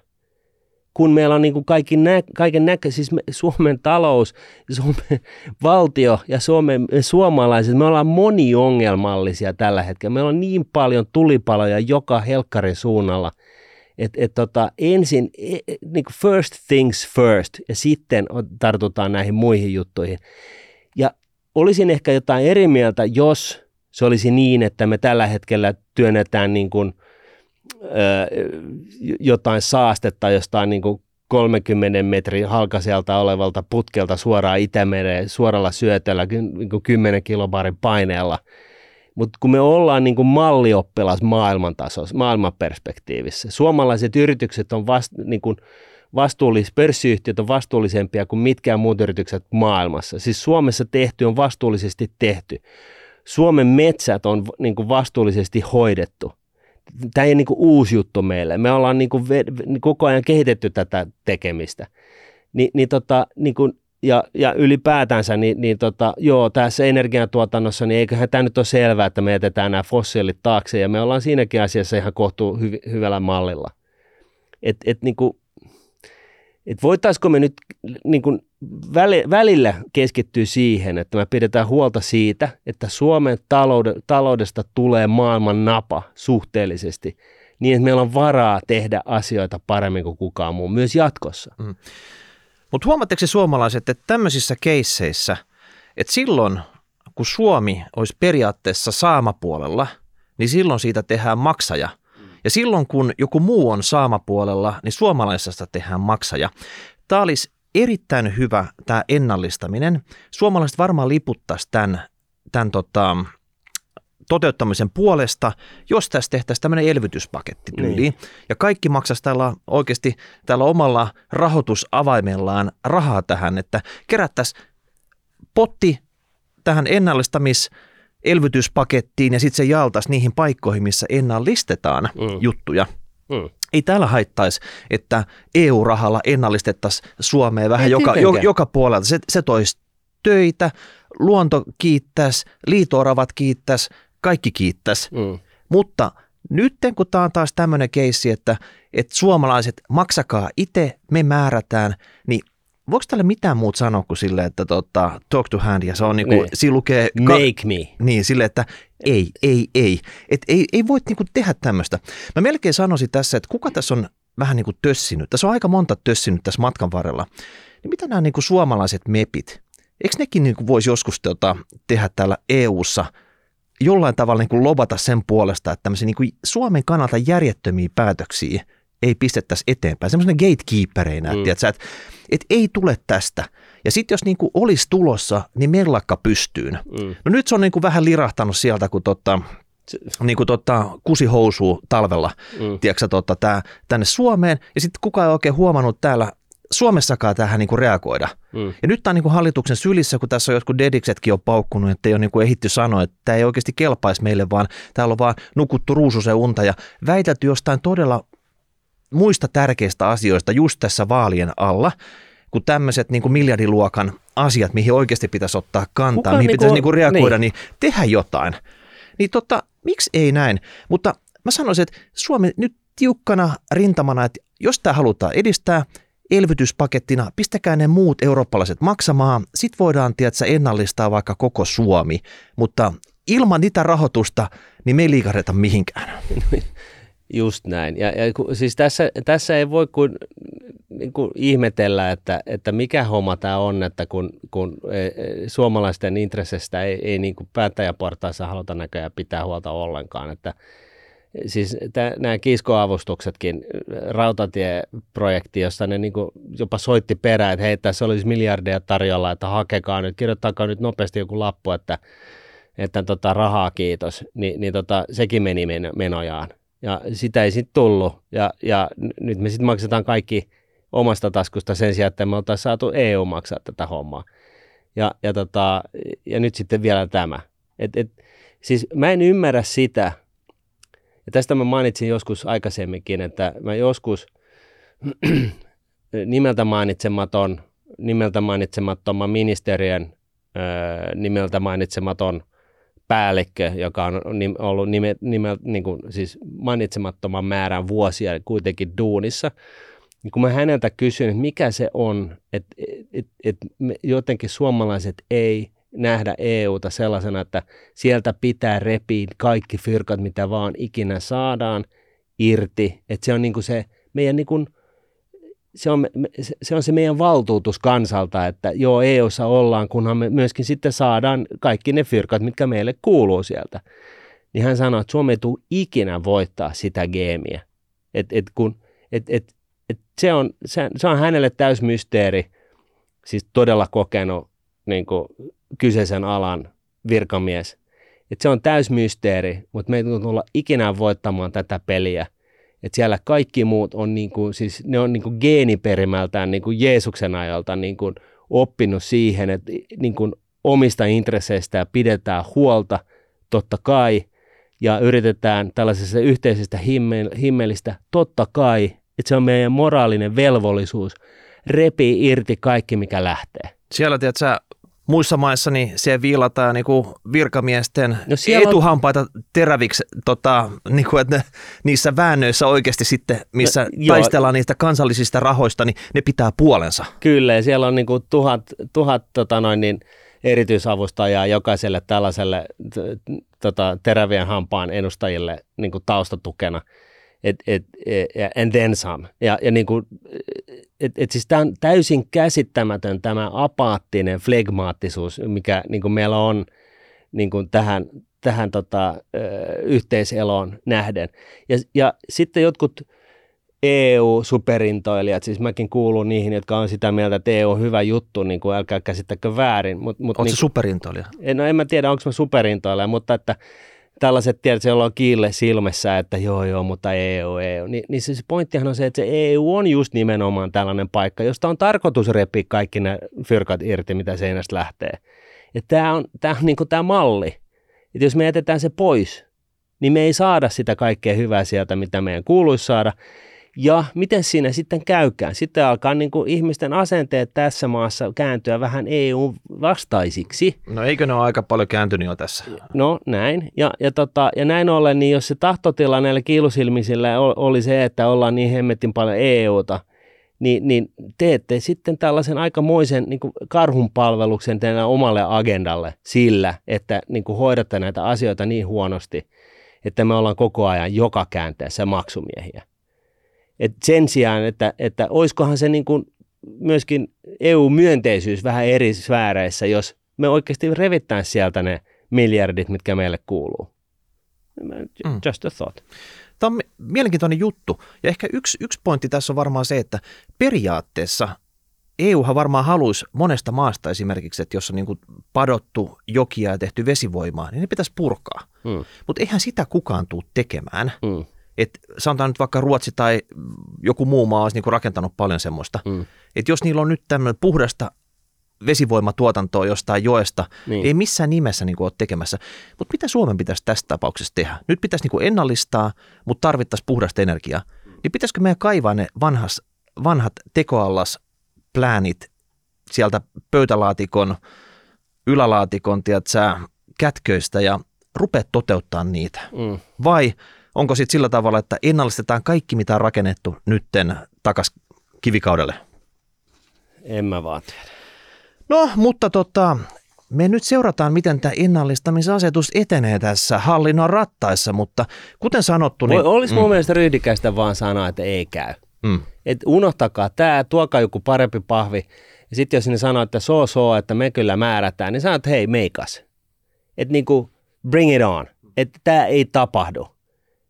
Kun meillä on niin kuin kaikki nä- kaiken näkö, siis me, Suomen talous, Suomen valtio ja Suomen, suomalaiset, me ollaan moniongelmallisia tällä hetkellä. Meillä on niin paljon tulipaloja joka helkkarin suunnalla, että et tota, ensin e, niin kuin first things first ja sitten tartutaan näihin muihin juttuihin. Ja olisin ehkä jotain eri mieltä, jos se olisi niin, että me tällä hetkellä työnnetään niin kuin jotain saastetta jostain niin kuin kolmenkymmenen metrin halkaselta olevalta putkelta suoraan Itämereen, suoralla syötöllä, niin kymmenen kilobarin paineella. Mutta kun me ollaan niin kuin mallioppilas maailman tasossa, maailman perspektiivissä, suomalaiset yritykset on vast, niin kuin vastuullis, pörssiyhtiöt on vastuullisempia kuin mitkään muut yritykset maailmassa. Siis Suomessa tehty on vastuullisesti tehty. Suomen metsät on niin kuin vastuullisesti hoidettu. Tämä ei ole niin kuin uusi juttu meille. Me ollaan niin kuin koko ajan kehitetty tätä tekemistä. Ni, niin tota, niin kuin, ja, ja ylipäätänsä, niin, niin tota, joo, tässä energiantuotannossa, niin eiköhän tämä nyt ole selvää, että me jätetään nämä fossiilit taakse, ja me ollaan siinäkin asiassa ihan kohtuu hyv, hyvällä mallilla. Et, et, niin kuin, et voitaisiko me nyt niin kuin välillä keskittyä siihen, että me pidetään huolta siitä, että Suomen taloudesta tulee maailman napa suhteellisesti, niin että meillä on varaa tehdä asioita paremmin kuin kukaan muu, myös jatkossa. Mm. Mutta huomaatteko se suomalaiset, että tämmöisissä keisseissä, että silloin kun Suomi olisi periaatteessa saamapuolella, niin silloin siitä tehdään maksaja. Ja silloin kun joku muu on saamapuolella, niin suomalaisesta tehdään maksaja. Tämä olisi erittäin hyvä tämä ennallistaminen. Suomalaiset varmaan liputtaisiin tämän, tämän tota, toteuttamisen puolesta, jos tässä tehtäisiin tämmöinen elvytyspaketti tyyliin. Niin. Ja kaikki maksaisi täällä oikeasti täällä omalla rahoitusavaimellaan rahaa tähän, että kerättäisiin potti tähän ennallistamiselvytyspakettiin ja sitten se jaeltaisiin niihin paikkoihin, missä ennallistetaan mm. juttuja. Mm. Ei täällä haittaisi, että E U-rahalla ennallistettaisiin Suomea vähän joka, jo, joka puolelta. Se, se toisi töitä, luonto kiittäisi, liito-oravat kiittäisi, kaikki kiittäisi. Mm. Mutta nyt kun tämä on taas tämmöinen keissi, että, että suomalaiset maksakaa itse, me määrätään, niin voiko tälle mitään muuta sanoa kuin silleen, että tota, talk to hand, ja se on niin kuin, siinä lukee ka- Make me. Niin, silleen, että ei, ei, ei. Että ei, ei voit niin kuin tehdä tämmöistä. Mä melkein sanoisin tässä, että kuka tässä on vähän niin kuin tössinyt. Tässä on aika monta tössinyt tässä matkan varrella. Niin mitä nämä niin kuin suomalaiset mepit, eikö nekin niin kuin voisi joskus tota, tehdä täällä E U:ssa jollain tavalla niin kuin lobata sen puolesta, että tämmöisiä niin kuin Suomen kannalta järjettömiä päätöksiä ei pistettäisi eteenpäin. Semmoisena gatekeepereinä, mm. tiedätkö, että et ei tule tästä. Ja sitten jos niinku olisi tulossa, niin mellakka pystyyn. Mm. No nyt se on niinku vähän lirahtanut sieltä, kun tota, niin kuin tota, kusi housuu talvella, mm. tiedätkö, tota, tää, tänne Suomeen, ja sitten kukaan ei oikein huomannut täällä Suomessakaan tähän niin kuin reagoida. Mm. Ja nyt tämä on niin kuin hallituksen sylissä, kun tässä on jotkut dediksetkin on paukkunut, että ei ole niin kuin ehditty sanoa, että tämä ei oikeasti kelpaisi meille, vaan täällä on vaan nukuttu ruususen unta ja väitelty jostain todella muista tärkeistä asioista just tässä vaalien alla, kun tämmöiset niin kuin miljardiluokan asiat, mihin oikeasti pitäisi ottaa kantaa, Kukaan mihin niin kuin, pitäisi niin kuin reagoida, niin, niin tehdä jotain. Niin tota, miksi ei näin? Mutta mä sanoisin, että Suomi nyt tiukkana rintamana, että jos tämä halutaan edistää elvytyspakettina, pistäkää ne muut eurooppalaiset maksamaan, sit voidaan tietää ennallistaa vaikka koko Suomi, mutta ilman niitä rahoitusta, niin me ei liikareta mihinkään. Just näin. Ja, ja siis tässä, tässä ei voi kuin, niin kuin ihmetellä, että, että mikä homma tämä on, että kun, kun suomalaisten intresseistä ei, ei niin kuin päättäjäportaissa haluta näköjään pitää huolta ollenkaan, että siis t- nämä kiskoavustuksetkin, rautatieprojekti, jossa ne niin kuin jopa soitti perään, että hei, tässä olisi miljardeja tarjolla, että hakekaa nyt, kirjoittakaa nyt nopeasti joku lappu, että, että tota, rahaa kiitos, Ni, niin tota, sekin meni menojaan. Ja sitä ei sitten tullut. Ja, ja nyt me sitten maksetaan kaikki omasta taskusta sen sijaan, että me oltaisiin saatu E U maksaa tätä hommaa. Ja, ja, tota, ja nyt sitten vielä tämä. Et, et, siis mä en ymmärrä sitä. Ja tästä mä mainitsin joskus aikaisemminkin, että mä joskus nimeltä mainitsematon, nimeltä mainitsemattoman ministeriön öö, nimeltä mainitsematon päällikkö, joka on ollut nime, nime, niin kuin, siis mainitsemattoman määrän vuosia kuitenkin duunissa. Niin kun mä häneltä kysyin, että mikä se on, että et, et jotenkin suomalaiset ei nähdä E U:ta sellaisena, että sieltä pitää repiä kaikki fyrkat, mitä vaan ikinä saadaan irti. Että se on niin kuin se meidän niin kuin, se on, se on se meidän valtuutus kansalta, että joo, E U:ssa ollaan, kunhan me myöskin sitten saadaan kaikki ne fyrkat, mitkä meille kuuluu sieltä. Niin hän sanoi, että Suomi ei tule ikinä voittaa sitä geemiä. Et, et kun, et, et, et se, on, se, se on hänelle täysmysteeri, siis todella kokenut niin kuin kyseisen alan virkamies. Et se on täysmysteeri, mutta me ei tulla ikinä voittamaan tätä peliä. Että siellä kaikki muut on niinku, siis ne on niinku geeniperimältään niinku Jeesuksen ajalta niinku oppinut siihen, että niinku omista intresseistä pidetään huolta, totta kai, ja yritetään tällaisesta yhteisestä himmel- himmelistä, totta kai, että se on meidän moraalinen velvollisuus, repii irti kaikki, mikä lähtee. Siellä, tiedät sä, muissa maissa niin se viilataan niinku virkamiesten no etuhampaita on teräviksi, tota, niinku, että ne, niissä väännöissä oikeasti sitten, missä no, taistellaan niistä kansallisista rahoista, niin ne pitää puolensa. Kyllä, ja siellä on niinku tuhat, tuhat tota noin, niin erityisavustajaa jokaiselle tällaiselle tota, terävien hampaan edustajille niinku taustatukena. Et, et, et, and then some. Ja, ja niin kuin, et, et siis tämä on täysin käsittämätön tämä apaattinen flegmaattisuus, mikä niin kuin meillä on niin kuin tähän, tähän tota, yhteiseloon nähden. Ja, ja sitten jotkut E U-superintoilijat, siis mäkin kuulun niihin, jotka on sitä mieltä, että E U on hyvä juttu, niin kuin älkää käsittäkö väärin. Mut, mut, Oletko niin, superintoilija? No en mä tiedä, onko mä superintoilija, mutta että tällaiset tiedät, joilla on kiille silmässä, että joo, joo, mutta E U, E U. Ni, niin se, se pointtihan on se, että se E U on just nimenomaan tällainen paikka, josta on tarkoitus repiä kaikki ne fyrkat irti, mitä seinästä lähtee. Ja tämä on, tää on niin kuin tämä malli. Et jos me jätetään se pois, niin me ei saada sitä kaikkea hyvää sieltä, mitä meidän kuuluisi saada. Ja miten siinä sitten käykään? Sitten alkaa niin kuin ihmisten asenteet tässä maassa kääntyä vähän E U-vastaisiksi. No eikö ne ole aika paljon kääntynyt jo tässä? No näin. Ja, ja, tota, ja näin ollen, niin jos se tahtotila näillä kiilusilmisillä oli se, että ollaan niin hemmetin paljon E U:ta, niin, niin teette sitten tällaisen aikamoisen niin kuin karhunpalveluksen teidän omalle agendalle sillä, että niin kuin hoidatte näitä asioita niin huonosti, että me ollaan koko ajan joka käänteessä maksumiehiä. Et sen sijaan, että, että olisikohan se niin kuin myöskin E U-myönteisyys vähän eri sfääreissä, jos me oikeasti revittäisiin sieltä ne miljardit, mitkä meille kuuluu. Just a thought. Tämä on mielenkiintoinen juttu. Ja ehkä yksi, yksi pointti tässä on varmaan se, että periaatteessa E Uhan varmaan haluaisi monesta maasta esimerkiksi, että jos on niin kuin padottu jokia ja tehty vesivoimaa, niin ne pitäisi purkaa. Mm. Mutta eihän sitä kukaan tule tekemään. Mm. Että sanotaan nyt vaikka Ruotsi tai joku muu maa olisi niin kuin rakentanut paljon semmoista. Mm. Että jos niillä on nyt tämmöinen puhdasta vesivoimatuotantoa jostain joesta, niin ei missään nimessä niin kuin ole tekemässä. Mutta mitä Suomen pitäisi tässä tapauksessa tehdä? Nyt pitäisi niin kuin ennallistaa, mutta tarvittaisiin puhdasta energiaa. Niin pitäisikö meidän kaivaa ne vanhas, vanhat tekoallas pläänit sieltä pöytälaatikon, ylälaatikon, tiedätkö, kätköistä ja rupeat toteuttaa niitä? Mm. Vai onko sitten sillä tavalla, että ennallistetaan kaikki, mitä on rakennettu nytten takaisin kivikaudelle? En mä vaan tiedä. No, mutta tota, me nyt seurataan, miten tämä ennallistamisasetus etenee tässä hallinnon rattaissa, mutta kuten sanottu, niin olisi mm. mun mielestä ryhdikäistä vaan sanoa, että ei käy. Mm. Että unohtakaa tämä, tuokaa joku parempi pahvi. Ja sitten jos ne sanoo, että so so, että me kyllä määrätään, niin sanoo, että hei, meikas. Että niinku bring it on. Että tämä ei tapahdu.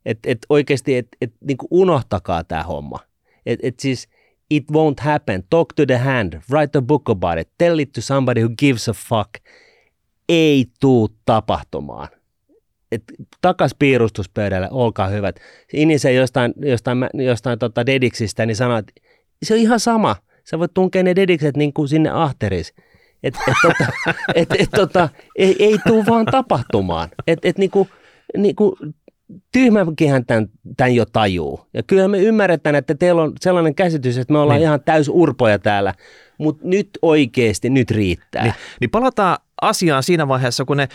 Että et oikeasti et, et niinku unohtakaa tämä homma. Että et siis it won't happen. Talk to the hand. Write a book about it. Tell it to somebody who gives a fuck. Ei tuu tapahtumaan. Että takas piirustuspöydälle, olkaa hyvät. Inise jostain, jostain, jostain tota dediksistä, niin sanoo, että se on ihan sama. Sä voit tunkea ne dedikset niin kuin sinne ahteris. Että et, tota, et, et, tota, ei, ei tule vaan tapahtumaan. Että et, niinku, niinku, tyhmäkinhän tämän, tämän jo tajuu. Ja kyllä me ymmärretään, että teillä on sellainen käsitys, että me ollaan niin ihan täysurpoja täällä. Mutta nyt oikeasti, nyt riittää. Niin, niin palataan asiaan siinä vaiheessa, kun ne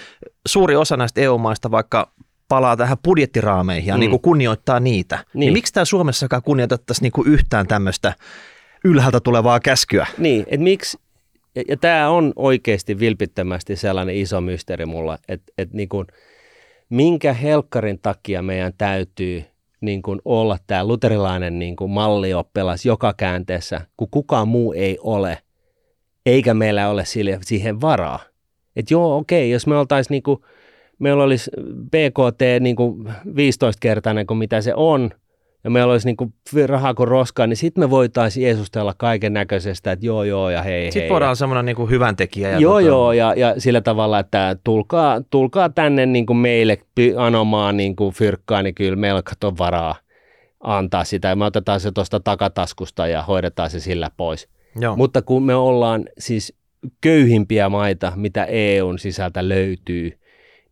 suuri osa näistä E U-maista vaikka palaa tähän budjettiraameihin ja mm. niin kuin kunnioittaa niitä. Niin. Niin miksi tämä Suomessakaan kunnioitettaisiin niin kuin yhtään tämmöistä ylhäältä tulevaa käskyä? Niin, että miksi, ja, ja tämä on oikeasti vilpittömästi sellainen iso mysteeri mulla, että et niin kuin minkä helkkarin takia meidän täytyy niin kuin olla tämä luterilainen niin kuin mallioppilas joka käänteessä, kun kukaan muu ei ole, eikä meillä ole sille, siihen varaa. Että joo, okei, jos me oltaisiin niinku, meillä olisi B K T niinku viisitoista kertainen kuin mitä se on, ja meillä olisi niinku rahaa kuin roskaa, niin sitten me voitaisiin jeesustella kaiken näköisestä, että joo, joo ja hei, sitten hei. Voidaan olla semmoinen niinku hyvän tekijä. Ja joo, tota... joo, ja, ja sillä tavalla, että tulkaa, tulkaa tänne niinku meille anomaan niinku fyrkkaa, niin kyllä meillä on varaa antaa sitä, ja me otetaan se tuosta takataskusta ja hoidetaan se sillä pois. Joo. Mutta kun me ollaan siis köyhimpiä maita, mitä E U:n sisältä löytyy,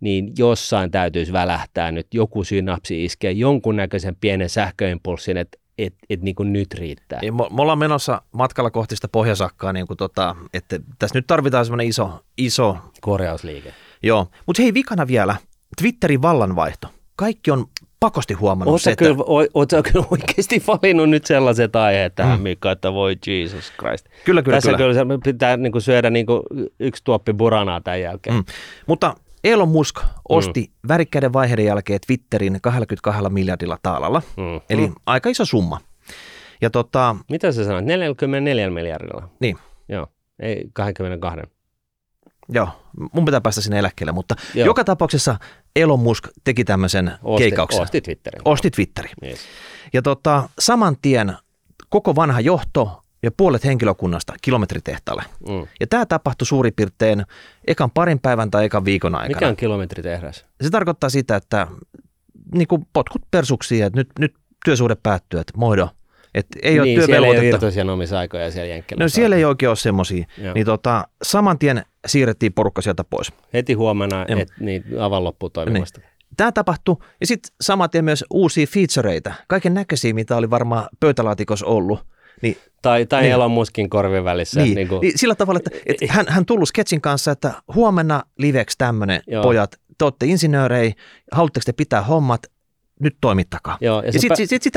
niin jossain täytyisi välähtää nyt joku synapsi iskee jonkunnäköisen pienen sähköimpulssin, että et, et niin kuin nyt riittää. Ei, me, me ollaan menossa matkalla kohti sitä pohjasakkaa, niin kuin tota, että tässä nyt tarvitaan semmoinen iso, iso korjausliike. Joo, mutta hei, vikana vielä Twitterin vallanvaihto. Kaikki on pakosti huomannut ootko se, kyllä, että... Oletko kyllä oikeasti valinnut nyt sellaiset aiheet tähän, mm. Mika, että voi Jesus Christ. Kyllä, kyllä, tässä kyllä. Tässä kyllä pitää niin kuin syödä niin kuin yksi tuoppi buranaa tämän jälkeen. Mm. Mutta Elon Musk osti mm. värikkäiden vaiheiden jälkeen Twitterin kaksikymmentäkaksi miljardilla taalalla, mm. eli mm. aika iso summa. Ja tota... Mitä sä sanoit? neljäkymmentäneljä miljardilla? Niin. Joo, ei kaksikymmentäkaksi. Joo, mun pitää päästä sinne eläkkeelle, mutta Joo. joka tapauksessa Elon Musk teki tämmöisen osti, keikauksen. Osti Twitterin. Osti Twitterin. Yes. Ja tota, saman tien koko vanha johto ja puolet henkilökunnasta kilometritehtaalle. Mm. Ja tämä tapahtui suurin piirtein ekan parin päivän tai ekan viikon aikana. Mikä on kilometritehdas? Se tarkoittaa sitä, että niin kuin potkut persuksiin, että nyt, nyt työsuhde päättyy, että moido. Että ei niin, ole siellä ei ole virtoisia nomisaikoja siellä Jenkkilä. No siellä ei oikein ole semmoisia. Niin tota, saman tien siirrettiin porukka sieltä pois. Heti huomenna, että niin, avan loppuun toimimasta. Niin. Tämä tapahtui. Ja sitten saman tien myös uusia featureita. Kaiken näköisiä, mitä oli varmaan pöytälaatikossa ollut. Niin, tai tai niin, Elon Muskin korvin välissä. Niin, niin kuin. Niin, sillä tavalla, että et hän, hän tullut sketsin kanssa, että huomenna liveksi tämmöinen pojat. Te olette insinöörejä, haluatteko te pitää hommat? Nyt toimittakaa. Joo, ja ja sitten pä- sit, sit, sit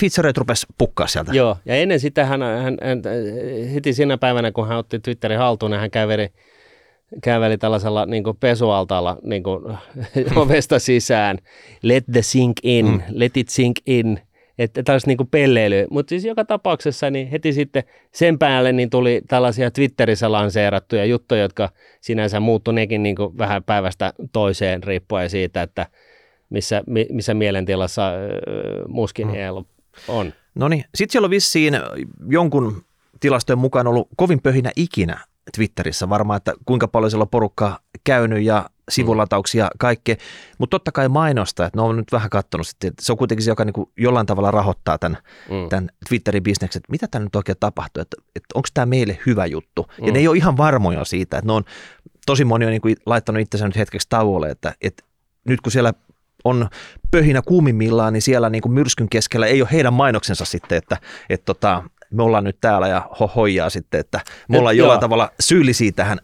featureet rupesi pukkaa sieltä. Joo, ja ennen sitä hän, hän, hän heti sinä päivänä, kun hän otti Twitterin haltuun, hän käveli, käveli tällaisella niin kuin pesualtaalla niin kuin, mm. ovesta sisään. Let the sink in, mm. let it sink in. Että tällaista niin kuin pelleilyä. Mutta siis joka tapauksessa niin heti sitten sen päälle niin tuli tällaisia Twitterissä lanseerattuja juttuja, jotka sinänsä muuttui nekin niin kuin vähän päivästä toiseen riippuen siitä, että missä, missä mielentilassa äh, Muskin mm. on. No niin, sitten siellä on vissiin jonkun tilastojen mukaan ollut kovin pöhinä ikinä Twitterissä varmaan, että kuinka paljon siellä on porukkaa käynyt ja sivulatauksia kaikkea, mutta totta kai mainostaa, että ne on nyt vähän katsonut sitten, että se on kuitenkin se, joka niin kuin jollain tavalla rahoittaa tämän, mm. tämän Twitterin bisneksen, että mitä tämä nyt oikein tapahtuu, että, että onko tämä meille hyvä juttu, ja mm. ne ei ole ihan varmoja siitä, että ne on, tosi moni on niin kuin laittanut itsensä nyt hetkeksi tauolle, että, että nyt kun siellä on pöhinä kuumimmillaan, niin siellä niin kuin myrskyn keskellä ei ole heidän mainoksensa sitten, että, että tota, me ollaan nyt täällä ja hohojaa sitten, että me ollaan jollain tavalla syyllisiä tähän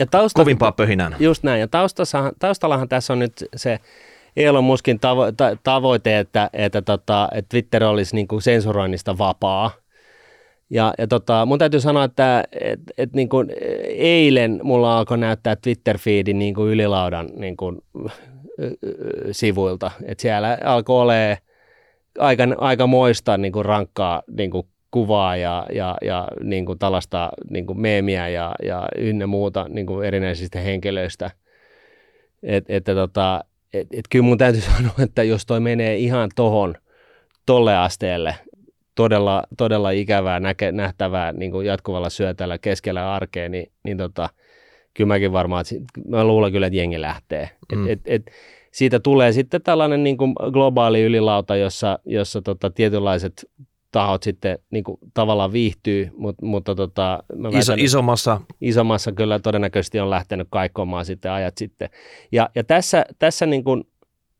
ja tausta, kovimpaan pöhinään. Just näin, ja taustallahan tässä on nyt se Elon Muskin tavo, ta, tavoite, että, että, tota, että Twitter olisi niin kuin sensuroinnista vapaa. Ja, ja tota, mun täytyy sanoa, että et, et niin kuin eilen mulla alkoi näyttää Twitter-feedin niin kuin ylilaudan niin kuin sivuilta. Et siellä alkoi olemaan aika, aika moista niin kuin rankkaa niin kuin kuvaa ja, ja, ja niin kuin tällaista niin kuin meemiä ja, ja ynnä muuta niin kuin erinäisistä henkilöistä. Et, että tota, et, et kyllä mun täytyy sanoa, että jos toi menee ihan tohon, tolle asteelle, todella, todella ikävää, näke, nähtävää niin kuin jatkuvalla syötällä keskellä arkea, niin, niin tota, kyllä mäkin varmaan, mä luulen kyllä, että jengi lähtee. Mm. Et, et, et, siitä tulee sitten tällainen niin kuin globaali ylilauta, jossa, jossa tota, tietynlaiset tahot sitten niin kuin tavallaan viihtyy, mutta, mutta tota, mä väitän, Iso, isommassa. isommassa kyllä todennäköisesti on lähtenyt kaikkomaan sitten ajat sitten. Ja, ja tässä, tässä niin kuin,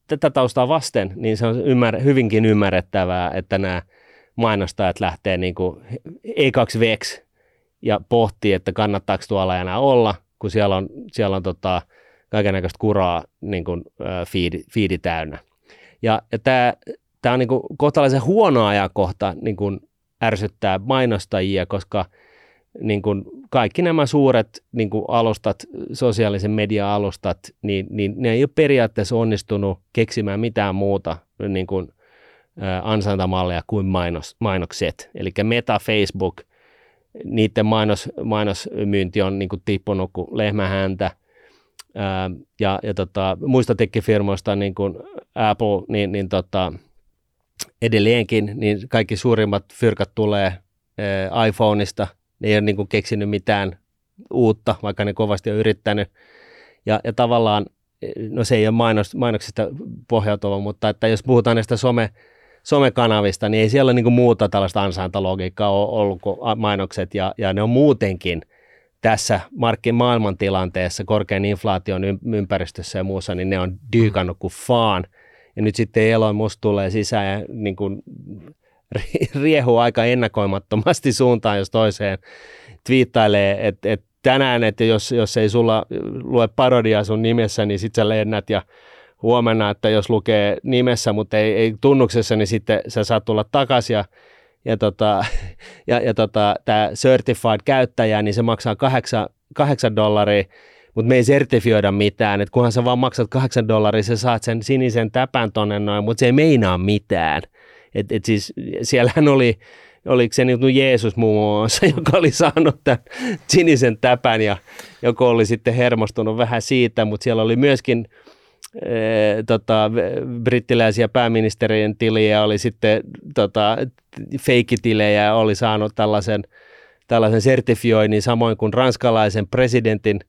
tätä taustaa vasten, niin se on ymmär, hyvinkin ymmärrettävää, että nämä mainostajat lähtee niin kuin E kaksi V X ja pohtii, että kannattaako tuolla enää olla, kun siellä on, siellä on tota, kaikennäköistä kuraa niin kuin, äh, fiidi, fiidi täynnä. Ja, ja tämä... Tämä on niin kuin kohtalaisen huono ajankohta niin kuin ärsyttää mainostajia, koska niin kuin kaikki nämä suuret niin kuin alustat, sosiaalisen median alustat, niin, niin ne ei ole periaatteessa onnistunut keksimään mitään muuta niin kuin, ä, ansaintamalleja kuin mainos, mainokset. Eli Meta, Facebook, niiden mainos, mainosmyynti on niin kuin tippunut kuin lehmähäntä. Ä, ja ja tota, muista tekkifirmoista niin kuin Apple, niin, niin tota, edelleenkin, niin kaikki suurimmat fyrkat tulee ää, iPhoneista. Ne ei ole niin kuin keksinyt mitään uutta, vaikka ne kovasti on yrittänyt. Ja, ja tavallaan, no se ei ole mainos, mainoksista pohjautuva, mutta että jos puhutaan näistä some, somekanavista, niin ei siellä ole niin kuin muuta tällaista ansaintalogiikkaa ole ollut kuin mainokset. Ja, ja ne on muutenkin tässä markkin maailmantilanteessa, korkean inflaation ympäristössä ja muussa, niin ne on dyykannut kuin faan. Ja nyt sitten Elon Musk tulee sisään ja niin kuin riehuu aika ennakoimattomasti suuntaan, jos toiseen twiittailee, että et tänään, että jos, jos ei sulla lue parodiaa sun nimessä, niin sitten sä lennät, ja huomenna, että jos lukee nimessä, mutta ei, ei tunnuksessa, niin sitten sä saat tulla takaisin. Ja, ja, tota, ja, ja tota, tämä certified käyttäjä, niin se maksaa kahdeksan dollaria. Mutta me ei sertifioida mitään, että kunhan sä vaan maksat kahdeksan dollaria, sä saat sen sinisen täpän tonne noin, mutta se ei meinaa mitään. Että et siis siellähän oli, oliko se nyt Jeesus muun muassa, joka oli saanut tämän sinisen täpän ja joka oli sitten hermostunut vähän siitä, mutta siellä oli myöskin ee, tota, brittiläisiä pääministerien tiliä, oli sitten tota, feikkitilejä, oli saanut tällaisen, tällaisen sertifioinnin, samoin kuin ranskalaisen presidentin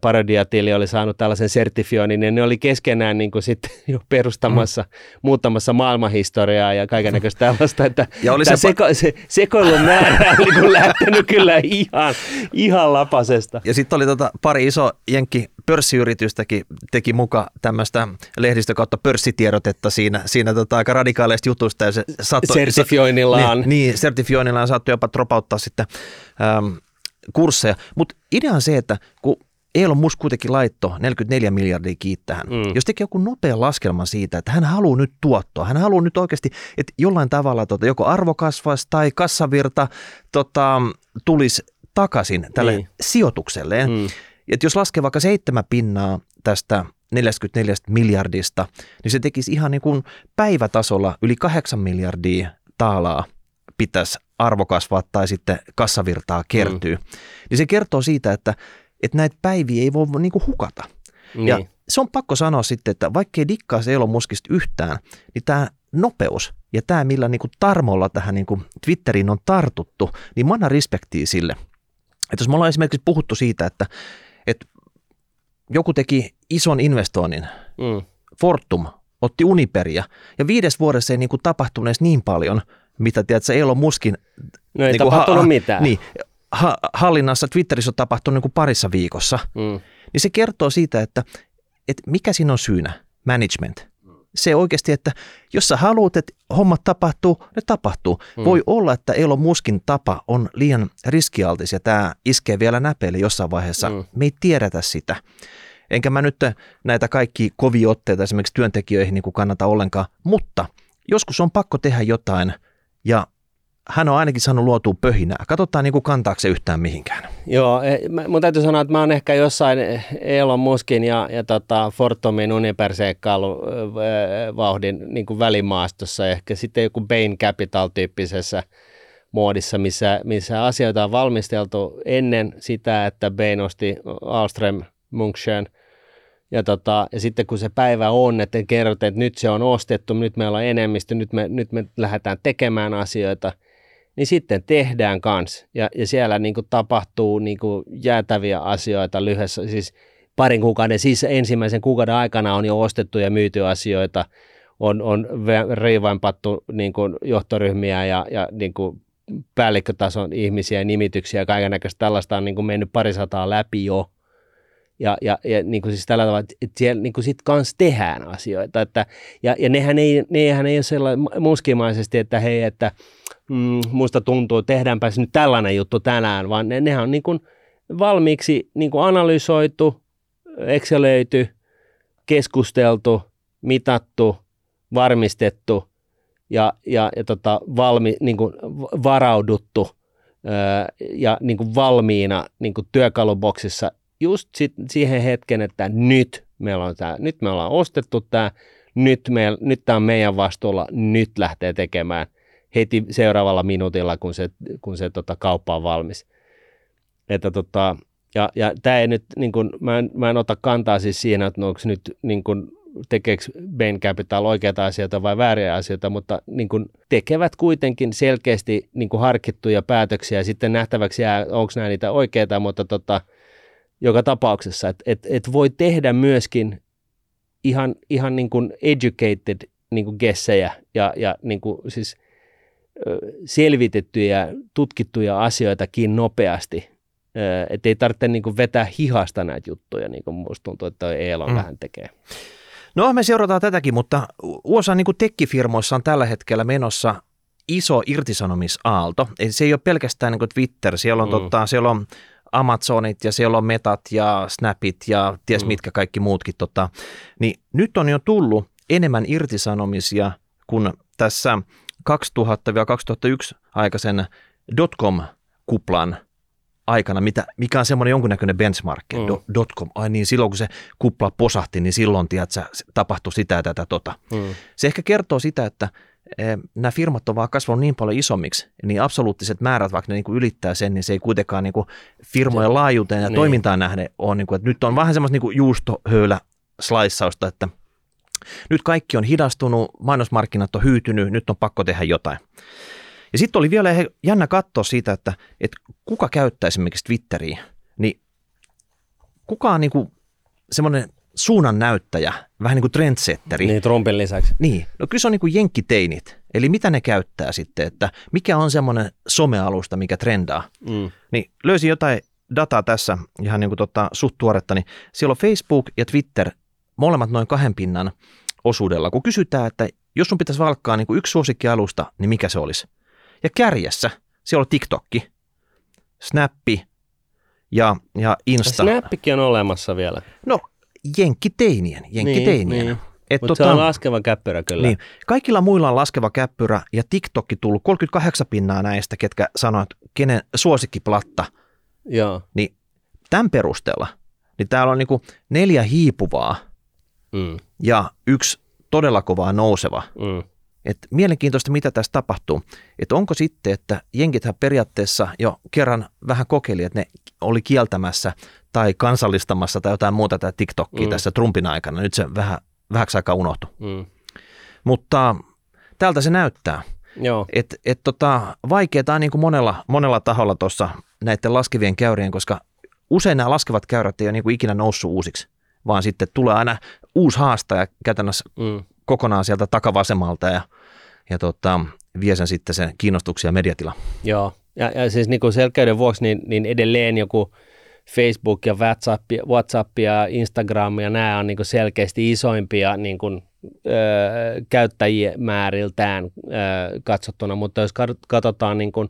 parodiatili oli saanut tällaisen sertifioinnin, ja ne oli keskenään niin kuin sitten jo perustamassa, mm. muuttamassa maailmanhistoriaa ja kaikennäköistä tällaista, että tämä se pa- se, sekoilun määrä oli niin lähtenyt kyllä ihan, ihan lapasesta. Ja sitten oli tota pari iso jenkki pörssiyritystäkin teki muka tämmöistä lehdistö kautta pörssitiedotetta siinä, siinä tota aika radikaaleista jutuista. Ja se saattoi, sertifioinnillaan. Niin, niin sertifioinnillaan saattoi jopa dropauttaa sitten äm, kursseja. Mutta idea on se, että kun Elon Musk kuitenkin laitto neljäkymmentäneljä miljardia kiittähän. Mm. Jos teki joku nopea laskelma siitä, että hän haluaa nyt tuottoa, hän haluaa nyt oikeasti, että jollain tavalla tota, joko arvo kasvaisi tai kassavirta tota, tulisi takaisin tälle niin. sijoitukselleen. Mm. Että jos laskee vaikka seitsemän pinnaa tästä neljäkymmentäneljä miljardista, niin se tekisi ihan niin kuin päivätasolla yli kahdeksan miljardia taalaa pitäisi arvo kasvaa tai sitten kassavirtaa kertyy. Mm. Niin se kertoo siitä, että että näitä päiviä ei voi niinku hukata. Niin. Ja se on pakko sanoa sitten, että vaikkei dikkaa se Elon Muskista yhtään, niin tämä nopeus ja tämä, millä niin kuin tarmolla tähän niin kuin Twitteriin on tartuttu, niin mä annan respektiä sille. Että jos me ollaan esimerkiksi puhuttu siitä, että, että joku teki ison investoinnin, mm. Fortum otti Uniperia, ja viides vuodessa ei niin kuin tapahtunut edes niin paljon, mitä tiedätkö, Elon Muskin no ei niin kuin, tapahtunut ha- mitään. Niin, ha- hallinnassa Twitterissä on tapahtunut niin kuin parissa viikossa. Mm. Niin se kertoo siitä, että, että mikä siinä on syynä, management. Se oikeasti, että jos sä haluat, että hommat tapahtuu, ne tapahtuu. Mm. Voi olla, että Elon Muskin tapa on liian riskialtis ja tämä iskee vielä näpeille jossain vaiheessa. Mm. Me ei tiedetä sitä. Enkä mä nyt näitä kaikki kovia otteita esimerkiksi työntekijöihin niin kuin kannata ollenkaan, mutta joskus on pakko tehdä jotain ja hän on ainakin saanut luotua pöhinää. Katsotaan niin kuin kantaako se yhtään mihinkään. Joo, mun täytyy sanoa, että mä oon ehkä jossain Elon Muskin ja, ja tota Fortumin Uniper-seikkailun vauhdin niin kuin välimaastossa. Ehkä sitten joku Bain Capital-tyyppisessä muodissa, missä, missä asioita on valmisteltu ennen sitä, että Bain osti Alstom München. Ja, tota, ja sitten kun se päivä on, että kerrotaan, että nyt se on ostettu, nyt meillä on enemmistö, nyt me, nyt me lähdetään tekemään asioita. Niin sitten tehdään kanssa ja, ja siellä niin kuin tapahtuu niin kuin jäätäviä asioita lyhyessä, siis parin kuukauden, siis ensimmäisen kuukauden aikana on jo ostettu ja myyty asioita, on, on riivainpattu niin kuin johtoryhmiä ja, ja niin kuin päällikkötason ihmisiä, nimityksiä ja kaikennäköistä tällaista on niin kuin mennyt parisataa läpi jo. Ja, ja, ja niin kuin siis tällä tavalla, että siellä niin kuin sit kans tehdään asioita. Että, ja, ja nehän ei, nehän ei ole sellainen muskimaisesti, että hei, että mm, musta tuntuu, tehdäänpä nyt tällainen juttu tänään, vaan ne, nehän on niin kuin valmiiksi niin kuin analysoitu, excelöity, keskusteltu, mitattu, varmistettu ja, ja, ja tota, valmi, niin kuin varauduttu öö, ja niin kuin valmiina niin kuin työkaluboksissa. Just sit siihen hetken, että nyt, meillä on tää, nyt me ollaan ostettu tämä, nyt, nyt tämä on meidän vastuulla, nyt lähtee tekemään heti seuraavalla minuutilla, kun se, kun se tota, kauppa on valmis. Että, tota, ja ja tämä ei nyt, niin kun, mä, en, mä en ota kantaa siis siinä, että onko nyt niin kun, tekeekö Bain Capital oikeita asioita vai vääriä asioita, mutta niin kun, tekevät kuitenkin selkeästi niin kun, harkittuja päätöksiä ja sitten nähtäväksi jää, onko nämä niitä oikeita, mutta tota, joka tapauksessa, että et, et voi tehdä myöskin ihan, ihan niin kuin educated niin kuin guessejä ja, ja niin kuin siis selvitettyjä, tutkittuja asioitakin nopeasti, että ei tarvitse niin kuin vetää hihasta näitä juttuja, niin kuin musta tuntuu, että toi Elon mm. vähän tekee. No me seurataan tätäkin, mutta U S A niin kuin tekkifirmoissa on tällä hetkellä menossa iso irtisanomisaalto, eli se ei ole pelkästään niin kuin Twitter, siellä on, mm. totta, siellä on Amazonit ja siellä on Metat ja Snapit ja ties mm. mitkä kaikki muutkin. Tota. Niin nyt on jo tullut enemmän irtisanomisia kuin tässä kaksituhatta - kaksituhattayksi aikaisen dotcom-kuplan aikana, mitä, mikä on semmoinen jonkunnäköinen benchmark, mm. Do, dotcom. Ai niin, silloin kun se kupla posahti, niin silloin tiedätkö, tapahtui sitä ja tätä tota. Mm. Se ehkä kertoo sitä, että nämä firmat on vaan kasvanut niin paljon isommiksi, niin absoluuttiset määrät, vaikka ne niinku ylittää sen, niin se ei kuitenkaan niinku firmojen laajuuteen ja niin. toimintaan nähden ole. Niinku, että nyt on vähän semmoista niinku juustohöylä-slaissausta, että nyt kaikki on hidastunut, mainosmarkkinat on hyytynyt, nyt on pakko tehdä jotain. Ja sitten oli vielä jännä katsoa siitä, että, että kuka käyttää esimerkiksi Twitteriä, niin kuka on niinku semmoinen suunnannäyttäjä, vähän niin kuin trendsetteri. Niin, Trumpin lisäksi. Niin, no kyllä se on niin kuin jenkkiteinit, eli mitä ne käyttää sitten, että mikä on semmoinen somealusta, mikä trendaa. Mm. Niin löysin jotain dataa tässä, ihan niin kuin tota, suht tuoretta, niin siellä on Facebook ja Twitter, molemmat noin kahden pinnan osuudella, kun kysytään, että jos sun pitäisi valkkaa niin kuin yksi suosikkialusta, niin mikä se olisi? Ja kärjessä siellä on TikTokki, Snappi ja, ja Insta. Ja Snappikin on olemassa vielä. No, jenkkiteinien, jenkkiteinien. Niin, niin. Mutta tota, se on laskeva käppyrä kyllä. Niin. Kaikilla muilla on laskeva käppyrä ja TikTok tullut kolmekymmentäkahdeksan pinnaa näistä, ketkä sanoivat, kenen suosikkiplatta. Joo. Niin tämän perusteella, niin täällä on niinku neljä hiipuvaa mm. ja yksi todella kovaa nouseva. Mm. Et mielenkiintoista, mitä tässä tapahtuu. Et onko sitten, että jenkithän periaatteessa jo kerran vähän kokeili, että ne oli kieltämässä tai kansallistamassa tai jotain muuta tätä TikTokia mm. tässä Trumpin aikana. Nyt se vähän, vähäksi aikaa unohtui. Mm. Mutta tältä se näyttää. Joo. Et, et tota, vaikeeta on niin kuin monella, monella taholla tuossa näiden laskevien käyrien, koska usein nämä laskevat käyrät ei ole niin kuin ikinä noussut uusiksi, vaan sitten tulee aina uusi haastaja käytännössä mm. kokonaan sieltä takavasemmalta ja, ja tota, vie sen sitten sen kiinnostuksia mediatila. Joo, ja, ja siis niin kuin selkeyden vuoksi niin, niin edelleen joku Facebook ja WhatsApp, WhatsApp ja Instagram ja nämä on niin kuin selkeästi isoimpia niin kuin Öö, käyttäjämääriltään öö, katsottuna, mutta jos katsotaan niin kuin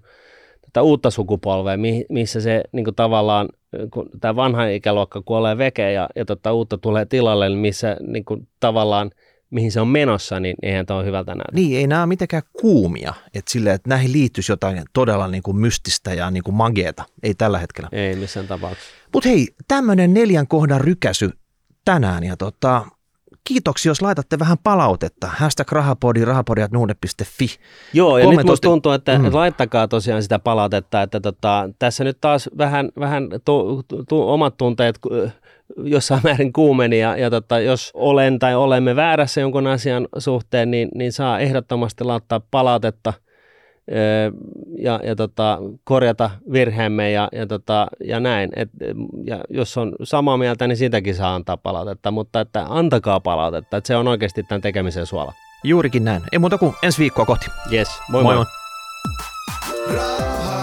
tätä uutta sukupolvea, missä se niin kuin tavallaan, kun tämä vanha ikäluokka kuolee vekeä ja, ja tota uutta tulee tilalle, niin missä niin kuin tavallaan, mihin se on menossa, niin eihän tämä ole hyvältä näytä. Niin, ei nämä ole mitenkään kuumia, että silleen, että näihin liittyisi jotain todella niin kuin mystistä ja niin kuin mageeta, ei tällä hetkellä. Ei missään tapauksessa. Mutta hei, tämmöinen neljän kohdan rykäsy tänään ja tota... Kiitoksia, jos laitatte vähän palautetta. Hashtag rahapodi, rahapodi at nuude piste fi. Joo, ja kommentoitte. Nyt musta tuntuu, että mm. laittakaa tosiaan sitä palautetta, että tota, tässä nyt taas vähän, vähän tu, tu, tu, omat tunteet jossain määrin kuumeni, ja, ja tota, jos olen tai olemme väärässä jonkun asian suhteen, niin, niin saa ehdottomasti laittaa palautetta ja, ja tota, korjata virheemme ja, ja, tota, ja näin. Et, ja jos on samaa mieltä, niin siitäkin saa antaa palautetta, mutta että antakaa palautetta, että se on oikeasti tämän tekemisen suola. Juurikin näin. Ei muuta kuin ensi viikkoa kohti. Yes, moi moi. moi. moi.